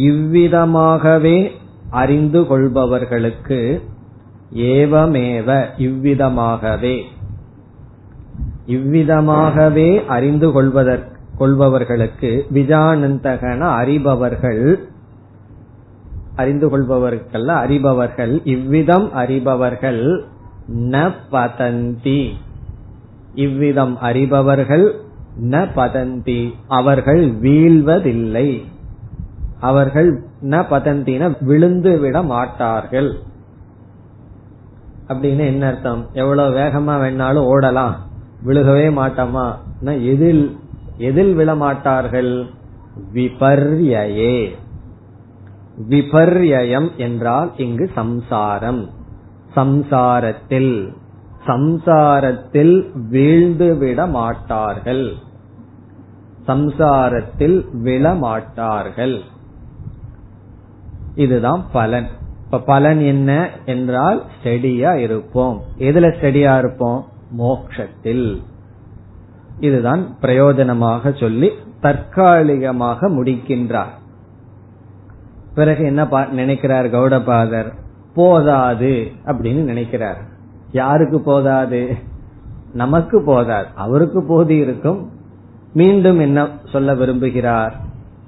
இவ்விதமாகவே அறிந்து கொள்பவர்களுக்கு. ஏவமேவ இவ்விதமாகவே. இவ்விதமாகவே அறிந்து கொள்வதற்கு கொள்பவர்களுக்கு விஜானந்தகன அறிபவர்கள். அறிந்து கொள்பவர்கள் அறிபவர்கள். இவ்விதம் அறிபவர்கள் ந பதந்தி. இவ்விதம் அறிபவர்கள் ந பதந்தி அவர்கள் வீழ்வதில்லை. அவர்கள் ந பதந்தின விழுந்து விட மாட்டார்கள். அப்படின்னு என்ன அர்த்தம்? எவ்வளவு வேகமா வேணாலும் ஓடலாம், விழுகவே மாட்டோமா? எதில் எதில் விழமாட்டார்கள்? விபர்யே. விபர்யம் என்றால் இங்கு சம்சாரம். சம்சாரத்தில் சம்சாரத்தில் வீழ்ந்துவிட மாட்டார்கள். சம்சாரத்தில் விழமாட்டார்கள். இதுதான் பலன். இப்ப பலன் என்ன என்றால் ஸ்டெடியா இருப்போம். எதுல ஸ்டெடியா இருப்போம்? மோக்ஷத்தில். இதுதான் பிரயோஜனமாக சொல்லி தற்காலிகமாக முடிக்கின்றார். பிறகு என்ன நினைக்கிறார் கௌடபாதர்? போதாது அப்படின்னு நினைக்கிறார். யாருக்கு போதாது? நமக்கு போதாது, அவருக்கு போதி இருக்கும். மீண்டும் என்ன சொல்ல விரும்புகிறார்?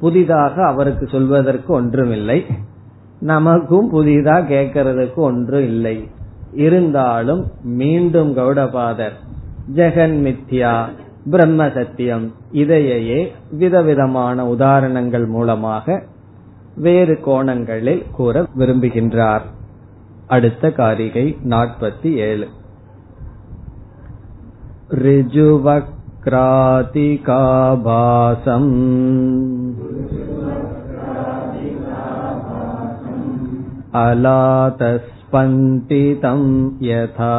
புதிதாக அவருக்கு சொல்வதற்கு ஒன்றும் இல்லை, நமக்கும் புதிதா கேட்கறதுக்கு ஒன்றும் இல்லை. இருந்தாலும் மீண்டும் கௌடபாதர் ஜெகன் மித்யா பிரம்ம சத்தியம் இதையே விதவிதமான உதாரணங்கள் மூலமாக வேறு கோணங்களில் கூற விரும்புகின்றார். அடுத்த காரிகை நாற்பத்தி ஏழு. ரிஜுவக்ராதிகாபாசம் அலாதஸ்பந்திதம் யதா.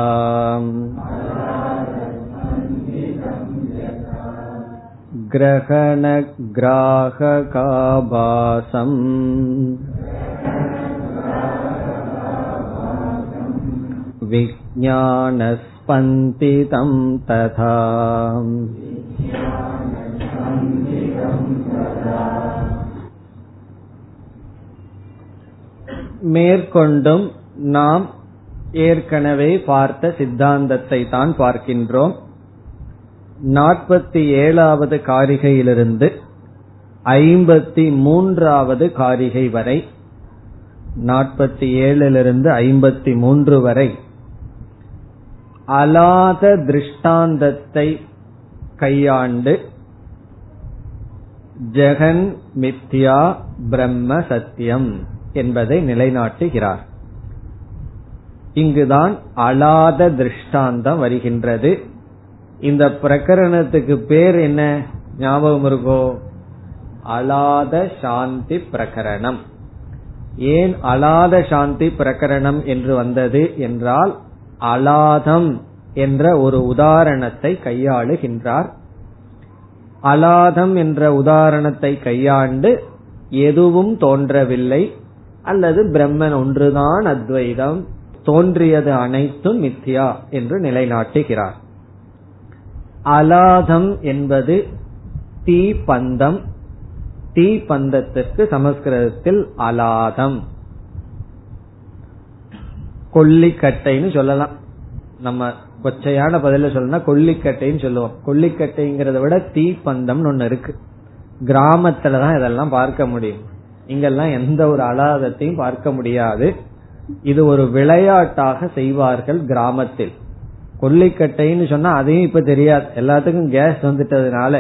கிரகண கிராஹகாபாசம் விஞ்ஞானஸ்பந்திதம் ததா. மேற்கொண்டும் நாம் ஏற்கனவே பார்த்த சித்தாந்தத்தை தான் பார்க்கின்றோம். நாற்பத்தி ஏழாவது காரிகையிலிருந்து ஐம்பத்தி மூன்றாவது காரிகை வரை, நாற்பத்தி ஏழிலிருந்து ஐம்பத்தி மூன்று வரை அலாத திருஷ்டாந்தத்தை கையாண்டு ஜெகன் மித்யா பிரம்ம சத்தியம் என்பதை நிலைநாட்டுகிறார். இங்குதான் அலாத திருஷ்டாந்தம் வருகின்றது. இந்த பிரகரணத்துக்கு பேர் என்ன ஞாபகம் இருக்கோ? அலாத சாந்தி பிரகரணம். ஏன் அலாத சாந்தி பிரகரணம் என்று வந்தது என்றால் அலாதம் என்ற ஒரு உதாரணத்தை கையாளுகின்றார். அலாதம் என்ற உதாரணத்தை கையாண்டு எதுவும் தோன்றவில்லை, அல்லது பிரம்மன் ஒன்றுதான் அத்வைதம், தோன்றியது அனைத்தும் மித்யா என்று நிலைநாட்டுகிறார். அலாதம் என்பது தீ பந்தம். தீ பந்தத்திற்கு சமஸ்கிருதத்தில் அலாதம், கொல்லிக்கட்டைன்னு சொல்லலாம். நம்ம கொச்சையான பதில சொல்லணும்னா கொல்லிக்கட்டைன்னு சொல்லுவோம். கொல்லிக்கட்டைங்கிறத விட தீ பந்தம்னு ஒண்ணு இருக்கு. கிராமத்துலதான் இதெல்லாம் பார்க்க முடியும். இங்கெல்லாம் எந்த ஒரு அலாதத்தையும் பார்க்க முடியாது. இது ஒரு விளையாட்டாக செய்வார்கள் கிராமத்தில். கொல்லிக்கட்டைன்னு சொன்னா அதையும் இப்ப தெரியாது, எல்லாத்துக்கும் கேஸ் வந்துட்டதுனால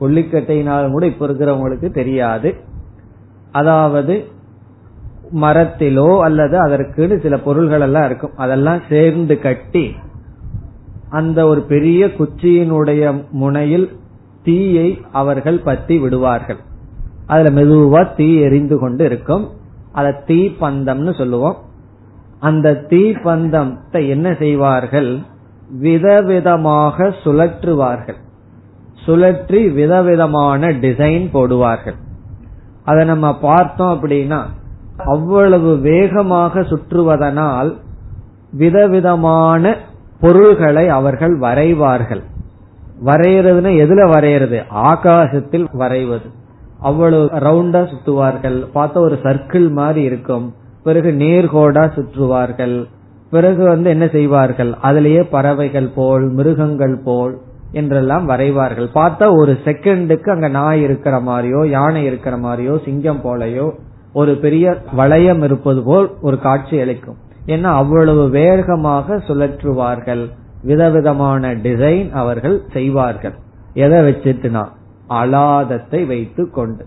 கொல்லிக்கட்டையினாலும் கூட இப்ப இருக்கிறவங்களுக்கு தெரியாது. அதாவது மரத்திலோ அல்லது அதற்குன்னு சில பொருள்கள் எல்லாம் இருக்கும், அதெல்லாம் சேர்ந்து கட்டி அந்த ஒரு பெரிய குச்சியினுடைய முனையில் தீயை அவர்கள் பத்தி விடுவார்கள். அதுல மெதுவா தீ எரிந்து கொண்டு இருக்கும். அத தீ பந்தம்னு சொல்லுவோம். அந்த தீ பந்தத்தை என்ன செய்வார்கள்? விதவிதமாக சுழற்றுவார்கள். சுழற்றி விதவிதமான டிசைன் போடுவார்கள். அதை நம்ம பார்த்தோம். அப்படின்னா அவ்வளவு வேகமாக சுற்றுவதனால் விதவிதமான பொருள்களை அவர்கள் வரைவார்கள். வரைகிறதுனா எதுல வரைகிறது? ஆகாசத்தில் வரைவது. அவ்வளவு ரவுண்டா சுற்றுவார்கள். பார்த்தா ஒரு சர்க்கிள் மாதிரி இருக்கும். பிறகு நேர்கோடா சுற்றுவார்கள். பிறகு வந்து என்ன செய்வார்கள்? அதிலேயே பறவைகள் போல் மிருகங்கள் போல் என்றெல்லாம் வரைவார்கள். பார்த்தா ஒரு செகண்டுக்கு அங்க நாய் இருக்கிற மாதிரியோ யானை இருக்கிற மாதிரியோ சிங்கம் போலையோ ஒரு பெரிய வளையம் இருப்பது போல் ஒரு காட்சி அளிக்கும். ஏன்னா அவ்வளவு வேகமாக சுழற்றுவார்கள். விதவிதமான டிசைன் அவர்கள் செய்வார்கள். எதை வச்சுட்டுனா அலாதத்தை வைத்து கொண்டு.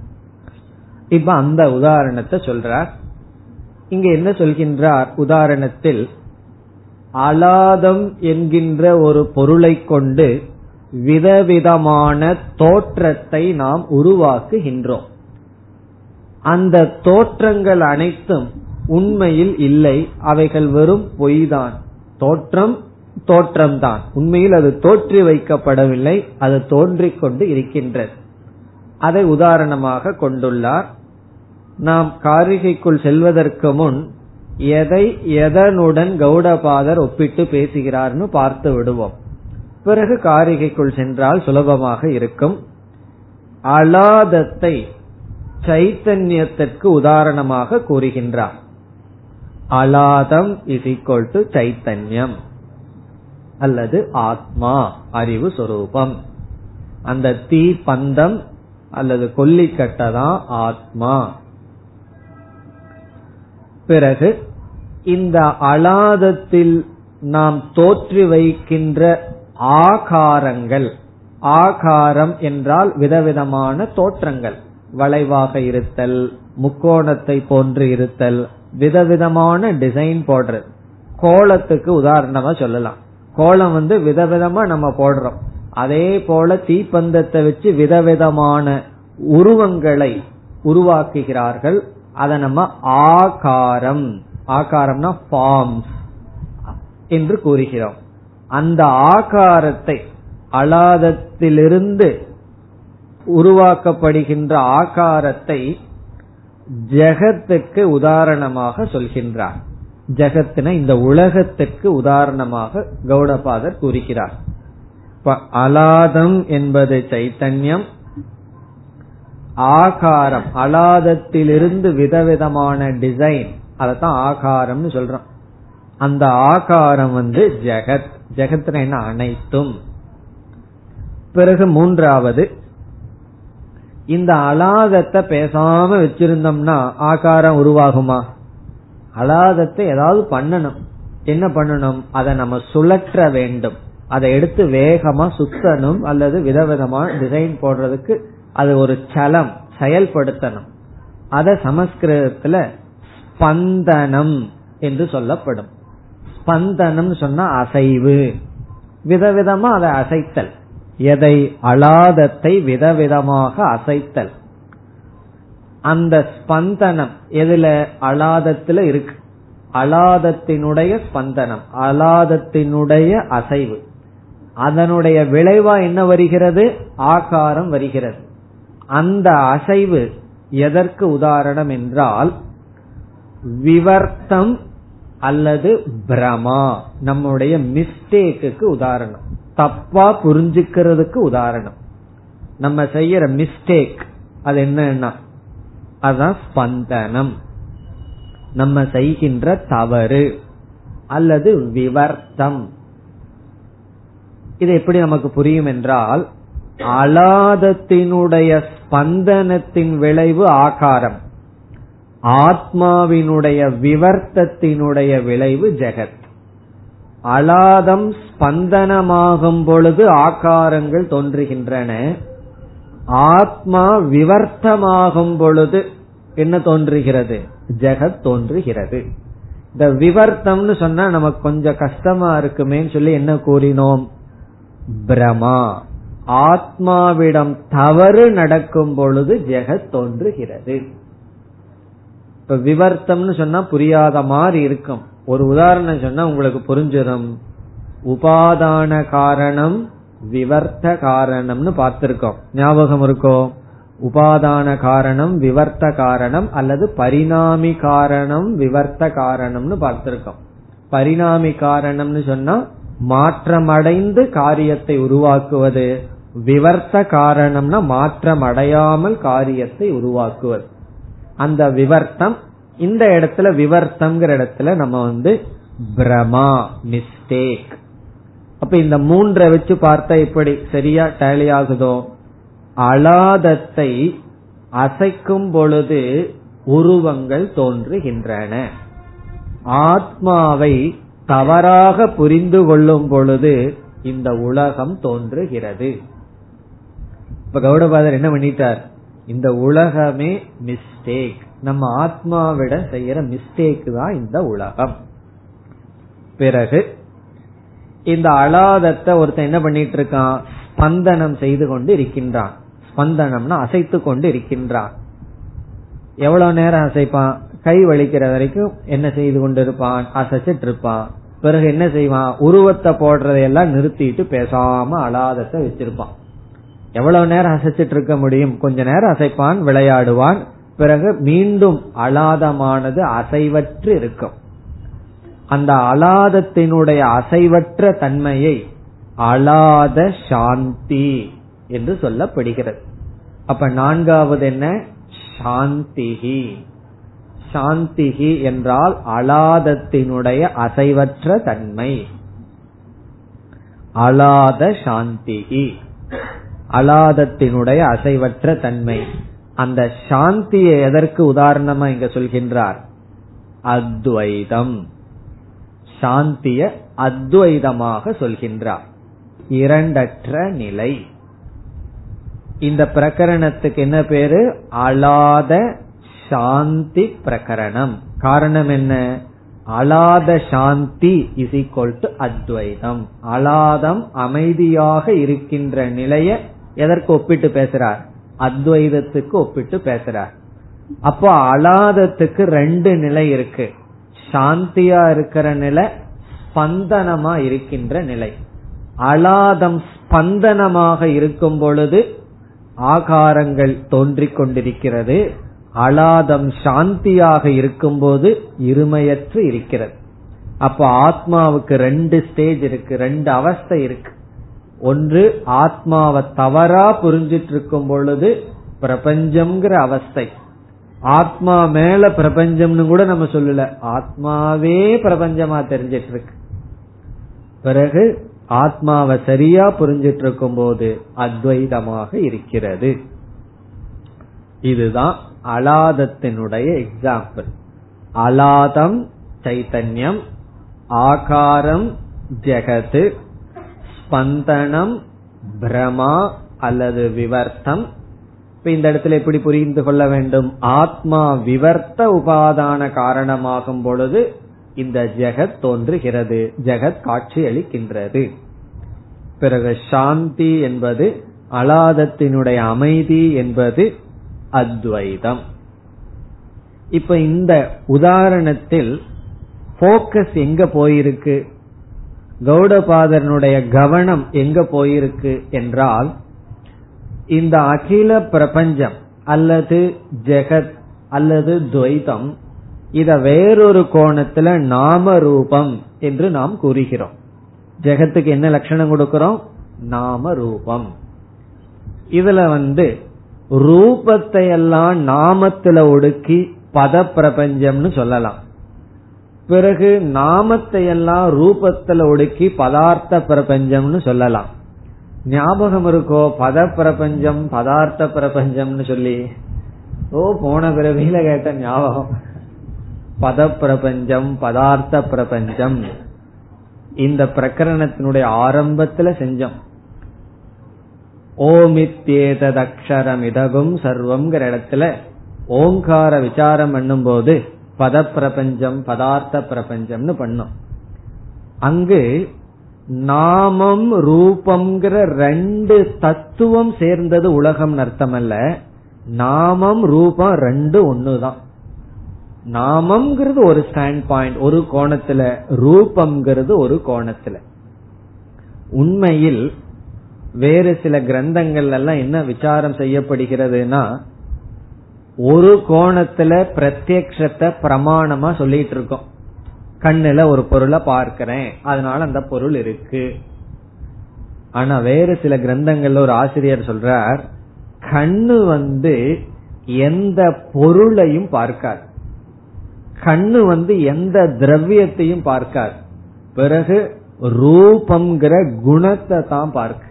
இப்ப அந்த உதாரணத்தை சொல்றார். இங்க என்ன சொல்கின்றார்? உதாரணத்தில் அலாதம் என்கின்ற ஒரு பொருளை கொண்டு விதவிதமான தோற்றத்தை நாம் உருவாக்குகின்றோம். அந்த தோற்றங்கள் அனைத்தும் உண்மையில் இல்லை, அவைகள் வெறும் பொய்தான். தோற்றம் தோற்றம்தான், உண்மையில் அது தோற்றி வைக்கப்படவில்லை, அது தோன்றிக் கொண்டு இருக்கின்றது. அதை உதாரணமாக கொண்டுள்ளார். நாம் காரிகைக்குள் செல்வதற்கு முன் எதை எதனுடன் கௌடபாதர் ஒப்பிட்டு பேசுகிறார்னு பார்த்து விடுவோம். பிறகு காரிகைக்குள் சென்றால் சுலபமாக இருக்கும். அலாதத்தை சைத்தன்யத்திற்கு உதாரணமாக கூறுகின்றார். அலாதம் இஸ் ஈக்வல் டு சைத்தன்யம் அல்லது ஆத்மா, அறிவு சொரூபம். அந்த தீ பந்தம் அல்லது கொல்லிக்கட்டதான் ஆத்மா. பிறகு இந்த அலாதத்தில் நாம் தோற்றி வைக்கின்ற ஆகாரங்கள், ஆகாரம் என்றால் விதவிதமான தோற்றங்கள், வளைவாக இருத்தல், முக்கோணத்தை போன்று இருத்தல், விதவிதமான டிசைன் போடுறது. கோலத்துக்கு உதாரணமா சொல்லலாம். கோலம் வந்து விதவிதமா நம்ம போடுறோம். அதே போல தீப்பந்தத்தை வச்சு விதவிதமான உருவங்களை உருவாக்குகிறார்கள். அதை நம்ம ஆகாரம், ஆகாரம்னா ஃபார்ம்ஸ் என்று கூறுகிறோம். அந்த ஆகாரத்தை, அலாதத்திலிருந்து உருவாக்கப்படுகின்ற ஆகாரத்தை ஜெகத்துக்கு உதாரணமாக சொல்கின்றார். ஜெகத்தின இந்த உலகத்திற்கு உதாரணமாக கௌடபாதர் கூறுகிறார். அலாதம் என்பது சைத்தன்யம், ஆகாரம் அலாதத்திலிருந்து விதவிதமான டிசைன், அதத்தான் ஆகாரம்னு சொல்றோம். அந்த ஆகாரம் வந்து ஜெகத், ஜெகத்னா என்ன, அனைத்தும். பிறகு மூன்றாவது, இந்த அலாதத்தை பேசாம வச்சிருந்தோம்னா ஆகாரம் உருவாகுமா? அலாதத்தை ஏதாவது பண்ணணும். என்ன பண்ணணும்? அதை நம்ம சுழற்ற வேண்டும். அதை எடுத்து வேகமா சுத்தணும் அல்லது விதவிதமான டிசைன் போடுறதுக்கு அது ஒரு சலம், செயல்படுத்தணும். அத சமஸ்கிருதத்துல ஸ்பந்தனம் என்று சொல்லப்படும். ஸ்பந்தனம் சொன்னா அசைவு, விதவிதமா அதை அசைத்தல். எதை? அலாதத்தை விதவிதமாக அசைத்தல். அந்த ஸ்பந்தனம் எதுல? அலாதத்துல இருக்கு. அலாதத்தினுடைய ஸ்பந்தனம், அலாதத்தினுடைய அசைவு, அதனுடைய விளைவா என்ன வருகிறது? ஆகாரம் வருகிறது. அந்த அசைவு எதற்கு உதாரணம் என்றால் விவர்த்தம் அல்லது பிரமா, நம்முடைய மிஸ்டேக்கு உதாரணம், தப்பா புரிஞ்சுக்கிறதுக்கு உதாரணம். நம்ம செய்யற மிஸ்டேக் அது என்னன்னா அதான் ஸ்பந்தனம். நம்ம செய்கின்ற தவறு அல்லது விவர்த்தம். இது எப்படி நமக்கு புரியும் என்றால் அலாதத்தினுடைய ஸ்பந்தனத்தின் விளைவு ஆகாரம், ஆத்மாவினுடைய விவர்த்தத்தினுடைய விளைவு ஜெகத். அலாதம் ஸ்பந்தனமாகும் பொழுது ஆகாரங்கள் தோன்றுகின்றன. ஆத்மா விவர்த்தமாகும் பொழுது என்ன தோன்றுகிறது? ஜெகத் தோன்றுகிறது. இந்த விவர்த்தம்னு சொன்னா நமக்கு கொஞ்சம் கஷ்டமா இருக்குமேன்னு சொல்லி என்ன கூறினோம்? பிரமா. ஆத்மாவிடம் தவறு நடக்கும் பொழுது ஜெகத் தோன்றுகிறது. இப்ப விவர்த்தம்னு சொன்னா புரியாத மாதிரி இருக்கும். ஒரு உதாரணம் சொன்னா உங்களுக்கு புரிஞ்சிடும். உபாதான காரணம் விவர்த்த காரணம்னு பார்த்திருக்கோம், ஞாபகம் இருக்கோ? உபாதான காரணம் விவர்த்த காரணம் அல்லது பரிணாமி காரணம் விவர்த்த காரணம்னு பார்த்திருக்கோம். பரிணாமி காரணம்னு சொன்னா மாற்றமடைந்து காரியத்தை உருவாக்குவது, விவர்த்த காரணம்னா மாற்றம் அடையாமல் காரியத்தை உருவாக்குவது. அந்த விவர்த்தம், இந்த இடத்துல விவர்த்தம்ங்கிற இடத்துல நம்ம வந்து பிரமா, மிஸ்டேக். அப்ப இந்த மூன்றை வச்சு பார்த்தா இப்படி சரியா டேலி ஆகுதோ? அலாதத்தை அசைக்கும் பொழுது உருவங்கள் தோன்றுகின்றன. ஆத்மாவை தவறாக புரிந்து கொள்ளும் பொழுது இந்த உலகம் தோன்றுகிறது. இப்ப கௌடபாதர் என்ன பண்ணிட்டார்? இந்த உலகமே மிஸ்டேக், நம்ம ஆத்மாவிட செய்யற மிஸ்டேக் தான் இந்த உலகம். பிறகு இந்த அலாதத்தை ஒருத்தன் என்ன பண்ணிட்டு இருக்கான்? ஸ்பந்தனம் செய்து கொண்டு இருக்கின்றான். ஸ்பந்தனம்னா அசைத்து கொண்டு இருக்கின்றான். எவ்வளவு நேரம் அசைப்பான்? கை வலிக்கிற வரைக்கும் என்ன செய்து கொண்டு இருப்பான்? அசைச்சிட்டு இருப்பான். பிறகு என்ன செய்வான்? உருவத்தை போடுறதையெல்லாம் நிறுத்திட்டு பேசாம அலாதத்தை வச்சிருப்பான். எவ்வளவு நேரம் அசைச்சிட்டு இருக்க முடியும்? கொஞ்ச நேரம் அசைப்பான், விளையாடுவான், பிறகு மீண்டும் அலாதமானது அசைவற்று இருக்கும். அந்த அலாதத்தினுடைய அசைவற்ற தன்மையை அலாத சாந்தி என்று சொல்லப்படுகிறது. அப்ப நான்காவது என்ன? சாந்திஹி. சாந்திஹி என்றால் அலாதத்தினுடைய அசைவற்ற தன்மை, அலாத சாந்திஹி, அலாதத்தினுடைய அசைவற்ற தன்மை. அந்த சாந்தியை எதற்கு உதாரணமா இங்க சொல்கின்றார்? அத்வைதம். சாந்தியை அத்வைதமாக சொல்கின்றார், இரண்டற்ற நிலை. இந்த பிரகரணத்துக்கு என்ன பேரு? அலாத சாந்தி பிரகரணம். காரணம் என்ன? அலாத சாந்தி இஸ் ஈக்வல் டு அத்வைதம். அலாதம், அமைதியாக இருக்கின்ற நிலையை எதற்கு ஒப்பிட்டு பேசுறார்? அத்வைதத்துக்கு ஒப்பிட்டு பேசுறார். அப்போ அலாதத்துக்கு ரெண்டு நிலை இருக்கு. சாந்தியா இருக்கிற நிலை, ஸ்பந்தனமா இருக்கின்ற நிலை. அலாதம் ஸ்பந்தனமாக இருக்கும் பொழுது ஆகாரங்கள் தோன்றிக் கொண்டிருக்கிறது. அலாதம் சாந்தியாக இருக்கும்போது இருமையற்று இருக்கிறது. அப்ப ஆத்மாவுக்கு ரெண்டு ஸ்டேஜ் இருக்கு, ரெண்டு அவஸ்தை இருக்கு. ஒன்று ஆத்மாவை தவறா புரிஞ்சிட்டு இருக்கும் பொழுது பிரபஞ்சம்ங்கிற அவஸ்தை. ஆத்மா மேல பிரபஞ்சம்னு கூட நம்ம சொல்லல, ஆத்மாவே பிரபஞ்சமா தெரிஞ்சிட்டு இருக்கு. பிறகு ஆத்மாவை சரியா புரிஞ்சிட்டு இருக்கும் போது அத்வைதமாக இருக்கிறது. இதுதான் அலாதத்தினுடைய எக்ஸாம்பிள். அலாதம் சைத்தன்யம், ஆகாரம் ஜெகத், ஸ்பந்தனம் பிரமா அல்லது விவர்த்தம். இப்ப இந்த இடத்துல எப்படி புரிந்து கொள்ள வேண்டும்? ஆத்மா விவர்த்த உபாதான காரணமாகும் பொழுது இந்த ஜெகத் தோன்றுகிறது, ஜெகத் காட்சி அளிக்கின்றது. பிறகு சாந்தி என்பது அலாதத்தினுடைய அமைதி என்பது அத்வைதம். இப்ப இந்த உதாரணத்தில் போக்கஸ் எங்க போயிருக்கு? கௌடபாதனுடைய கவனம் எங்க போயிருக்கு என்றால், இந்த அகில பிரபஞ்சம் அல்லது ஜெகத் அல்லது துவைதம், இத வேறொரு கோணத்துல நாம ரூபம் என்று நாம் கூறுகிறோம். ஜெகத்துக்கு என்ன லட்சணம் கொடுக்கிறோம்? நாம ரூபம். இதுல வந்து ரூபத்தை எல்லாம் நாமத்துல ஒடுக்கி பத பிரபஞ்சம்னு சொல்லலாம். பிறகு நாமத்தை எல்லாம் ரூபத்துல ஒடுக்கி பதார்த்த பிரபஞ்சம்னு சொல்லலாம். ஞாபகம் இருக்கோ பத பிரபஞ்சம் பதார்த்த பிரபஞ்சம்னு சொல்லி? ஓ, போன பிறவியில கேட்ட ஞாபகம். பத பிரபஞ்சம் பதார்த்த பிரபஞ்சம் இந்த பிரகரணத்தினுடைய ஆரம்பத்துல செஞ்சோம். ஓமித்யேததக்ஷரம் இதகும் சர்வம்ங்கிற இடத்துல ஓங்கார விசாரம் பண்ணும் போது பத பிரபஞ்சம் பதார்த்த பிரபஞ்சம்னு பண்ணோம். அங்கு நாமம் ரூபம்ங்கிற ரெண்டு தத்துவம் சேர்ந்தது உலகம் அர்த்தம் அல்ல. நாமம் ரூபம் ரெண்டு ஒண்ணுதான். நாமம்ங்கிறது ஒரு ஸ்டாண்ட் பாயிண்ட், ஒரு கோணத்துல, ரூபம்ங்கிறது ஒரு கோணத்துல. உண்மையில் வேறு சில கிரந்தங்கள் எல்லாம் என்ன விசாரம் செய்யப்படுகிறதுனா, ஒரு கோணத்துல பிரத்யக்ஷத்தை பிரமாணமா சொல்லிட்டு இருக்கோம். கண்ணுல ஒரு பொருளை பார்க்கிறேன், அதனால அந்த பொருள் இருக்கு. ஆனா வேறு சில கிரந்தங்கள்ல ஒரு ஆசிரியர் சொல்றார், கண்ணு வந்து எந்த பொருளையும் பார்க்காது, கண்ணு வந்து எந்த திரவியத்தையும் பார்க்காது, பிறகு ரூபம்ங்கிற குணத்தை தான் பார்க்க.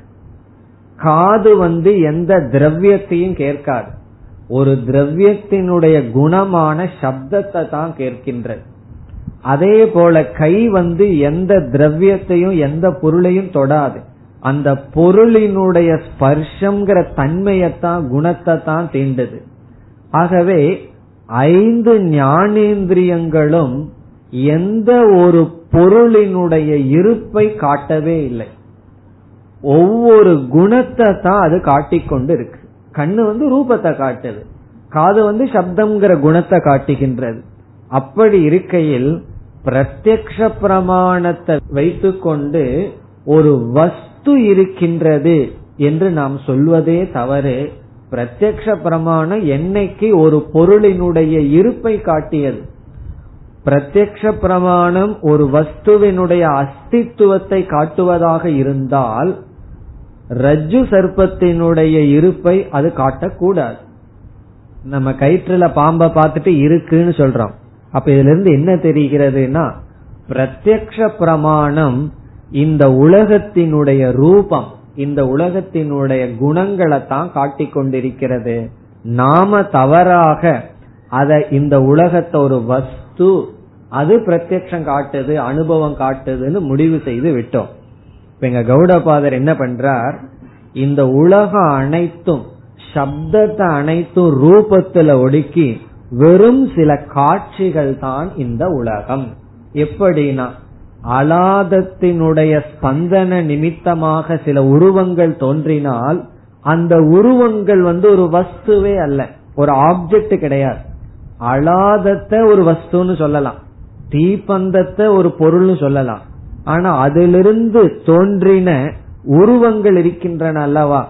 காது வந்து எந்த திரவியத்தையும் கேட்காது, ஒரு திரவியத்தினுடைய குணமான சப்தத்தை தான் கேட்கின்றது. அதே போல கை வந்து எந்த திரவியத்தையும் எந்த பொருளையும் தொடாது, அந்த பொருளினுடைய ஸ்பர்ஷம்ங்கிற தன்மையத்தான், குணத்தை தான் தீண்டுது. ஆகவே ஐந்து ஞானேந்திரியங்களும் எந்த ஒரு பொருளினுடைய இருப்பை காட்டவே இல்லை, ஒவ்வொரு குணத்தை தான் அது காட்டிக்கொண்டு இருக்கு. கண்ணு வந்து ரூபத்தை காட்டுது, காது வந்து சப்தம்ங்கிற குணத்தை காட்டுகின்றது. அப்படி இருக்கையில் பிரத்யக்ஷ பிரமாணத்தை வைத்துக்கொண்டு ஒரு வஸ்து இருக்கின்றது என்று நாம் சொல்வதே தவறு. பிரத்யக்ஷ பிரமாணம் என்னைக்கு ஒரு பொருளினுடைய இருப்பை காட்டியது, பிரத்யக்ஷ பிரமாணம் ஒரு வஸ்துவினுடைய அஸ்தித்துவத்தை காட்டுவதாக இருந்தால் ரஜ்ஜு சர்ப்பத்தினுடைய இருப்பை அது காட்டக்கூடாது. நம்ம கயிற்றுல பாம்பை பார்த்துட்டு இருக்குன்னு சொல்றோம். அப்ப இதுல இருந்து என்ன தெரிகிறதுனா, பிரத்யக்ஷ பிரமாணம் இந்த உலகத்தினுடைய ரூபம், இந்த உலகத்தினுடைய குணங்களை தான் காட்டிக் கொண்டிருக்கிறது. நாம தவறாக அத இந்த உலகத்தை ஒரு வஸ்து, அது பிரத்யக்ஷம் காட்டுது அனுபவம் காட்டுதுன்னு முடிவு செய்து விட்டோம். இப்ப எங்க கௌடபாதர் என்ன பண்றார், இந்த உலகம் அனைத்தும் சப்தத்தை அனைத்தும் ரூபத்துல ஒடுக்கி வெறும் சில காட்சிகள் தான் இந்த உலகம். எப்படின்னா, அலாதத்தினுடைய ஸ்பந்தன நிமித்தமாக சில உருவங்கள் தோன்றினால் அந்த உருவங்கள் வந்து ஒரு வஸ்துவே அல்ல, ஒரு ஆப்ஜெக்ட் கிடையாது. அலாதத்தை ஒரு வஸ்துன்னு சொல்லலாம், தீபந்தத்தை ஒரு பொருள்னு சொல்லலாம். ஆனா அதிலிருந்து தோன்றின உருவங்கள் இருக்கின்றன அல்லவா,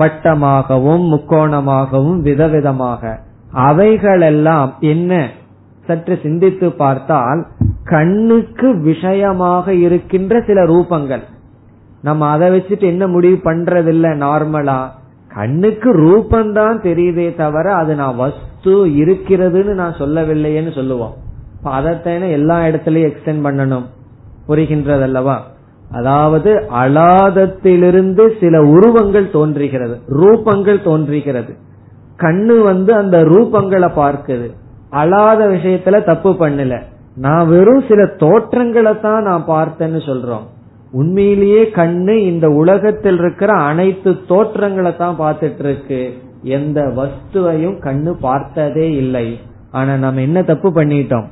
வட்டமாகவும் முக்கோணமாகவும் விதவிதமாக. அவைகளெல்லாம் என்ன, சற்று சிந்தித்து பார்த்தால் கண்ணுக்கு விஷயமாக இருக்கின்ற சில ரூபங்கள். நம்ம அதை வச்சுட்டு என்ன முடிவு பண்றதில்ல, நார்மலா கண்ணுக்கு ரூபந்தான் தெரியுதே தவிர அது நான் வஸ்து இருக்கிறதுன்னு நான் சொல்லவில்லையேன்னு சொல்லுவோம். அதத்தான எல்லா இடத்துலயும் எக்ஸ்டெண்ட் பண்ணணும், புரிகின்றது அல்லவா. அதாவது அலாதத்திலிருந்து சில உருவங்கள் தோன்றுகிறது, ரூபங்கள் தோன்றுகிறது. கண்ணு வந்து அந்த ரூபங்களை பார்க்குது, அலாத விஷயத்துல தப்பு பண்ணல, நான் வெறும் சில தோற்றங்களை தான் நான் பார்த்தேன்னு சொல்றோம். உண்மையிலேயே கண்ணு இந்த உலகத்தில் இருக்கிற அனைத்து தோற்றங்களை தான் பார்த்துட்டு இருக்கு, எந்த வஸ்துவையும் கண்ணு பார்த்ததே இல்லை. ஆனா நம்ம என்ன தப்பு பண்ணிட்டோம்,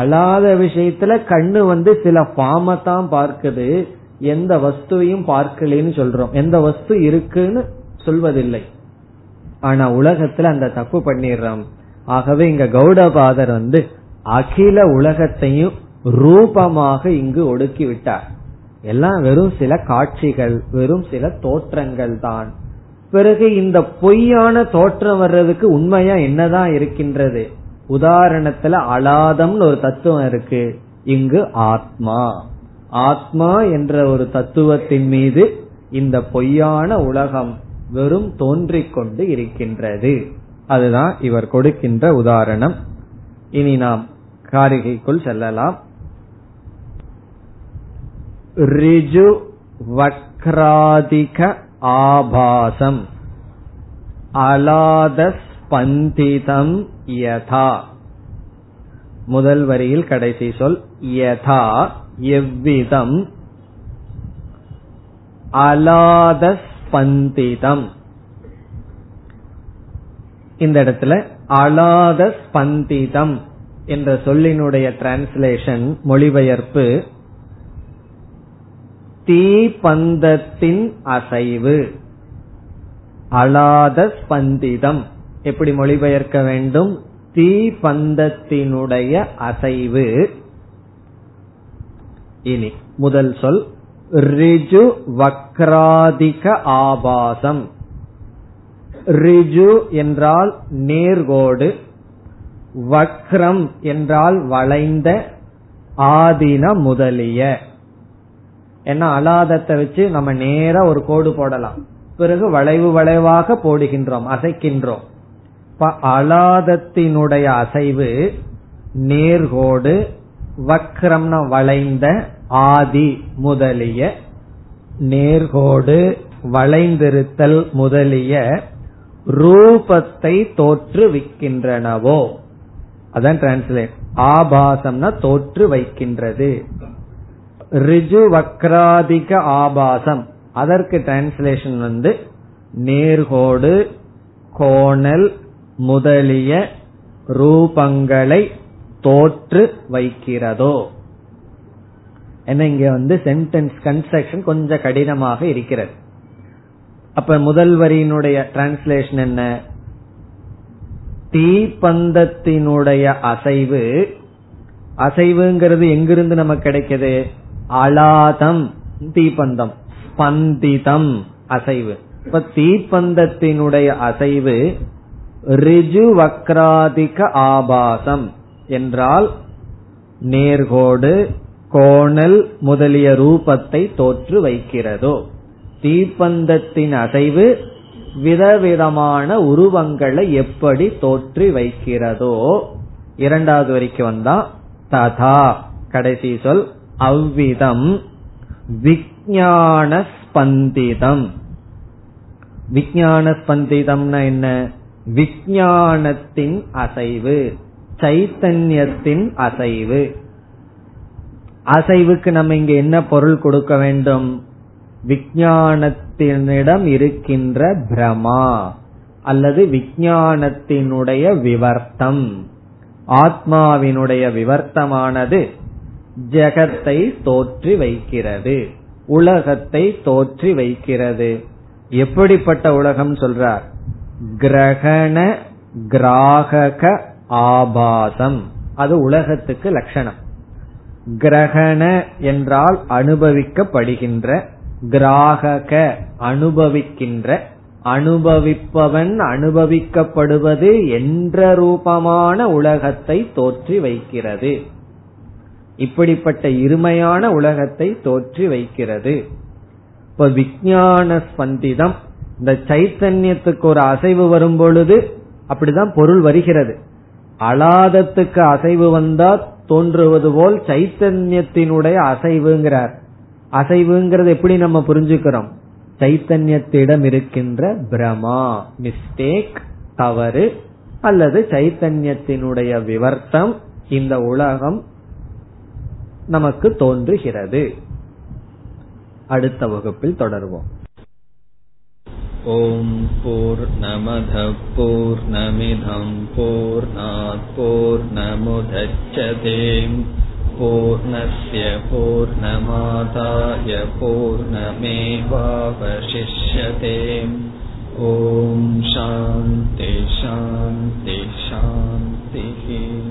அலாத விஷயத்துல கண்ணு வந்து சில ஃபார்மை தான் பார்க்குது, எந்த வஸ்துவையும் பார்க்கலன்னு சொல்றோம், எந்த வஸ்து இருக்குன்னு சொல்வதில்லை. ஆனா உலகத்துல அந்த தப்பு பண்ணிடுறோம். ஆகவே இங்க கௌடபாதர் வந்து அகில உலகத்தையும் ரூபமாக இங்கு ஒடுக்கி விட்டார். எல்லாம் வெறும் சில காட்சிகள், வெறும் சில தோற்றங்கள் தான். பிறகு இந்த பொய்யான தோற்றம் வர்றதுக்கு உண்மையா என்னதான் இருக்கின்றது, உதாரணத்துல அலாதம்னு ஒரு தத்துவம் இருக்கு, இங்கு ஆத்மா, ஆத்மா என்ற ஒரு தத்துவத்தின் மீது இந்த பொய்யான உலகம் வெறும் தோன்றிக் கொண்டு இருக்கின்றது. அதுதான் இவர் கொடுக்கின்ற உதாரணம். இனி நாம் காரிகைக்குள் செல்லலாம். ரிஜு வக்ராதிக ஆபாசம் அலாத ஸ்பந்திதம் யதா. முதல் வரியில் கடைசி சொல் யதா, எவ்விதம். அலாத ஸ்பந்திதம், இந்த இடத்துல அலாத ஸ்பந்திதம் என்ற சொல்லினுடைய டிரான்ஸ்லேஷன், மொழிபெயர்ப்பு, தீபந்தத்தின் அசைவு. அலாத ஸ்பந்திதம் எப்படி மொழிபெயர்க்க வேண்டும், தீபந்தத்தினுடைய அசைவு. இனி முதல் சொல் ரிஜு வக்ராதிக ஆபாசம். ரிஜு என்றால் நேர்கோடு, வக்ரம் என்றால் வளைந்த, ஆதின முதலிய. ஏன்னா அலாதத்தை வச்சு நம்ம நேரா ஒரு கோடு போடலாம், பிறகு வளைவு வளைவாக போடுகின்றோம், அசைக்கின்றோம். அலாதத்தினுடைய அசைவு நேர்கோடு, வக்ரம்னா வளைந்த, ஆதி முதலிய. நேர்கோடு, வளைந்திருத்தல் முதலிய ரூபத்தை தோற்றுவிக்கின்றனவோ, அதான் டிரான்ஸ்லேட். ஆபாசம்னா தோற்று வைக்கின்றது. ரிஜு வக்ராதிக ஆபாசம், அதற்கு டிரான்ஸ்லேஷன் வந்து நேர்கோடு, கோணல் முதலிய ரூபங்களை தோற்று வைக்கிறதோ. ஏன்னா இங்க வந்து சென்டென்ஸ் கன்ஸ்ட்ரக்ஷன் கொஞ்சம் கடினமாக இருக்கிறது. அப்ப முதல் வரியினுடைய டிரான்ஸ்லேஷன் என்ன, தீபந்தத்தினுடைய அசைவு. அசைவுங்கிறது எங்கிருந்து நமக்கு கிடைக்குது, அலாதம் தீபந்தம், ஸ்பந்திதம் அசைவு. இப்ப தீப்பந்தத்தினுடைய அசைவு ரிஜு வக்ராதிக ஆபாசம் என்றால் நேர்கோடு, கோணல் முதலிய ரூபத்தை தோற்று வைக்கிறதோ. தீப்பந்தத்தின் அசைவு விதவிதமான உருவங்களை எப்படி தோற்றி வைக்கிறதோ. இரண்டாவது வரைக்கும் வந்தா ததா கடைசி சொல் அவ்விதம் விஞ்ஞான ஸ்பந்திதம். விஞ்ஞான ஸ்பந்திதம்னா என்ன? விஞ்ஞானத்தின் அசைவு, சைத்தன்யத்தின் அசைவு. அசைவுக்கு நம்ம இங்க என்ன பொருள் கொடுக்க வேண்டும்? விஞ்ஞானத்தினிடம் இருக்கின்ற பிரமா அல்லது விஞ்ஞானத்தினுடைய விவர்த்தம், ஆத்மாவினுடைய விவர்த்தமானது ஜெகத்தை தோற்றி வைக்கிறது, உலகத்தை தோற்றி வைக்கிறது. எப்படிப்பட்ட உலகம் சொல்றார்? கிரகண கிராகக ஆபாசம். அது உலகத்துக்கு லட்சணம். கிரகண என்றால் அனுபவிக்கப்படுகின்ற, கிராகக அனுபவிக்கின்ற, அனுபவிப்பவன் அனுபவிக்கப்படுவது என்ற ரூபமான உலகத்தை தோற்றி வைக்கிறது. இப்படிப்பட்ட இருமையான உலகத்தை தோற்றி வைக்கிறது. இப்ப விஞ்ஞான ஸ்பந்திதம், இந்த சைத்தன்யத்துக்கு ஒரு அசைவு வரும் பொழுது அப்படிதான் பொருள் வருகிறது. அலாதத்துக்கு அசைவு வந்தா தோன்றுவது போல் சைத்தன்யத்தினுடைய அசைவுங்கிறார். அசைவுங்கிறது எப்படி நம்ம புரிஞ்சுக்கிறோம்? சைத்தன்யத்திடம் இருக்கின்ற பிரமா, மிஸ்டேக், தவறு அல்லது சைத்தன்யத்தினுடைய விவர்த்தம் இந்த உலகம் நமக்கு தோன்றுகிறது. அடுத்த வகுப்பில் தொடர்வோம். ஓம் பூர்ணமத் பூர்ணமிதம் பூர்ணாத் பூர்ணமுதச்யதே பூர்ணஸ்ய பூர்ணமாதாய பூர்ணமேவாவசிஷ்யதே. ஓம் சாந்தி சாந்தி சாந்தி.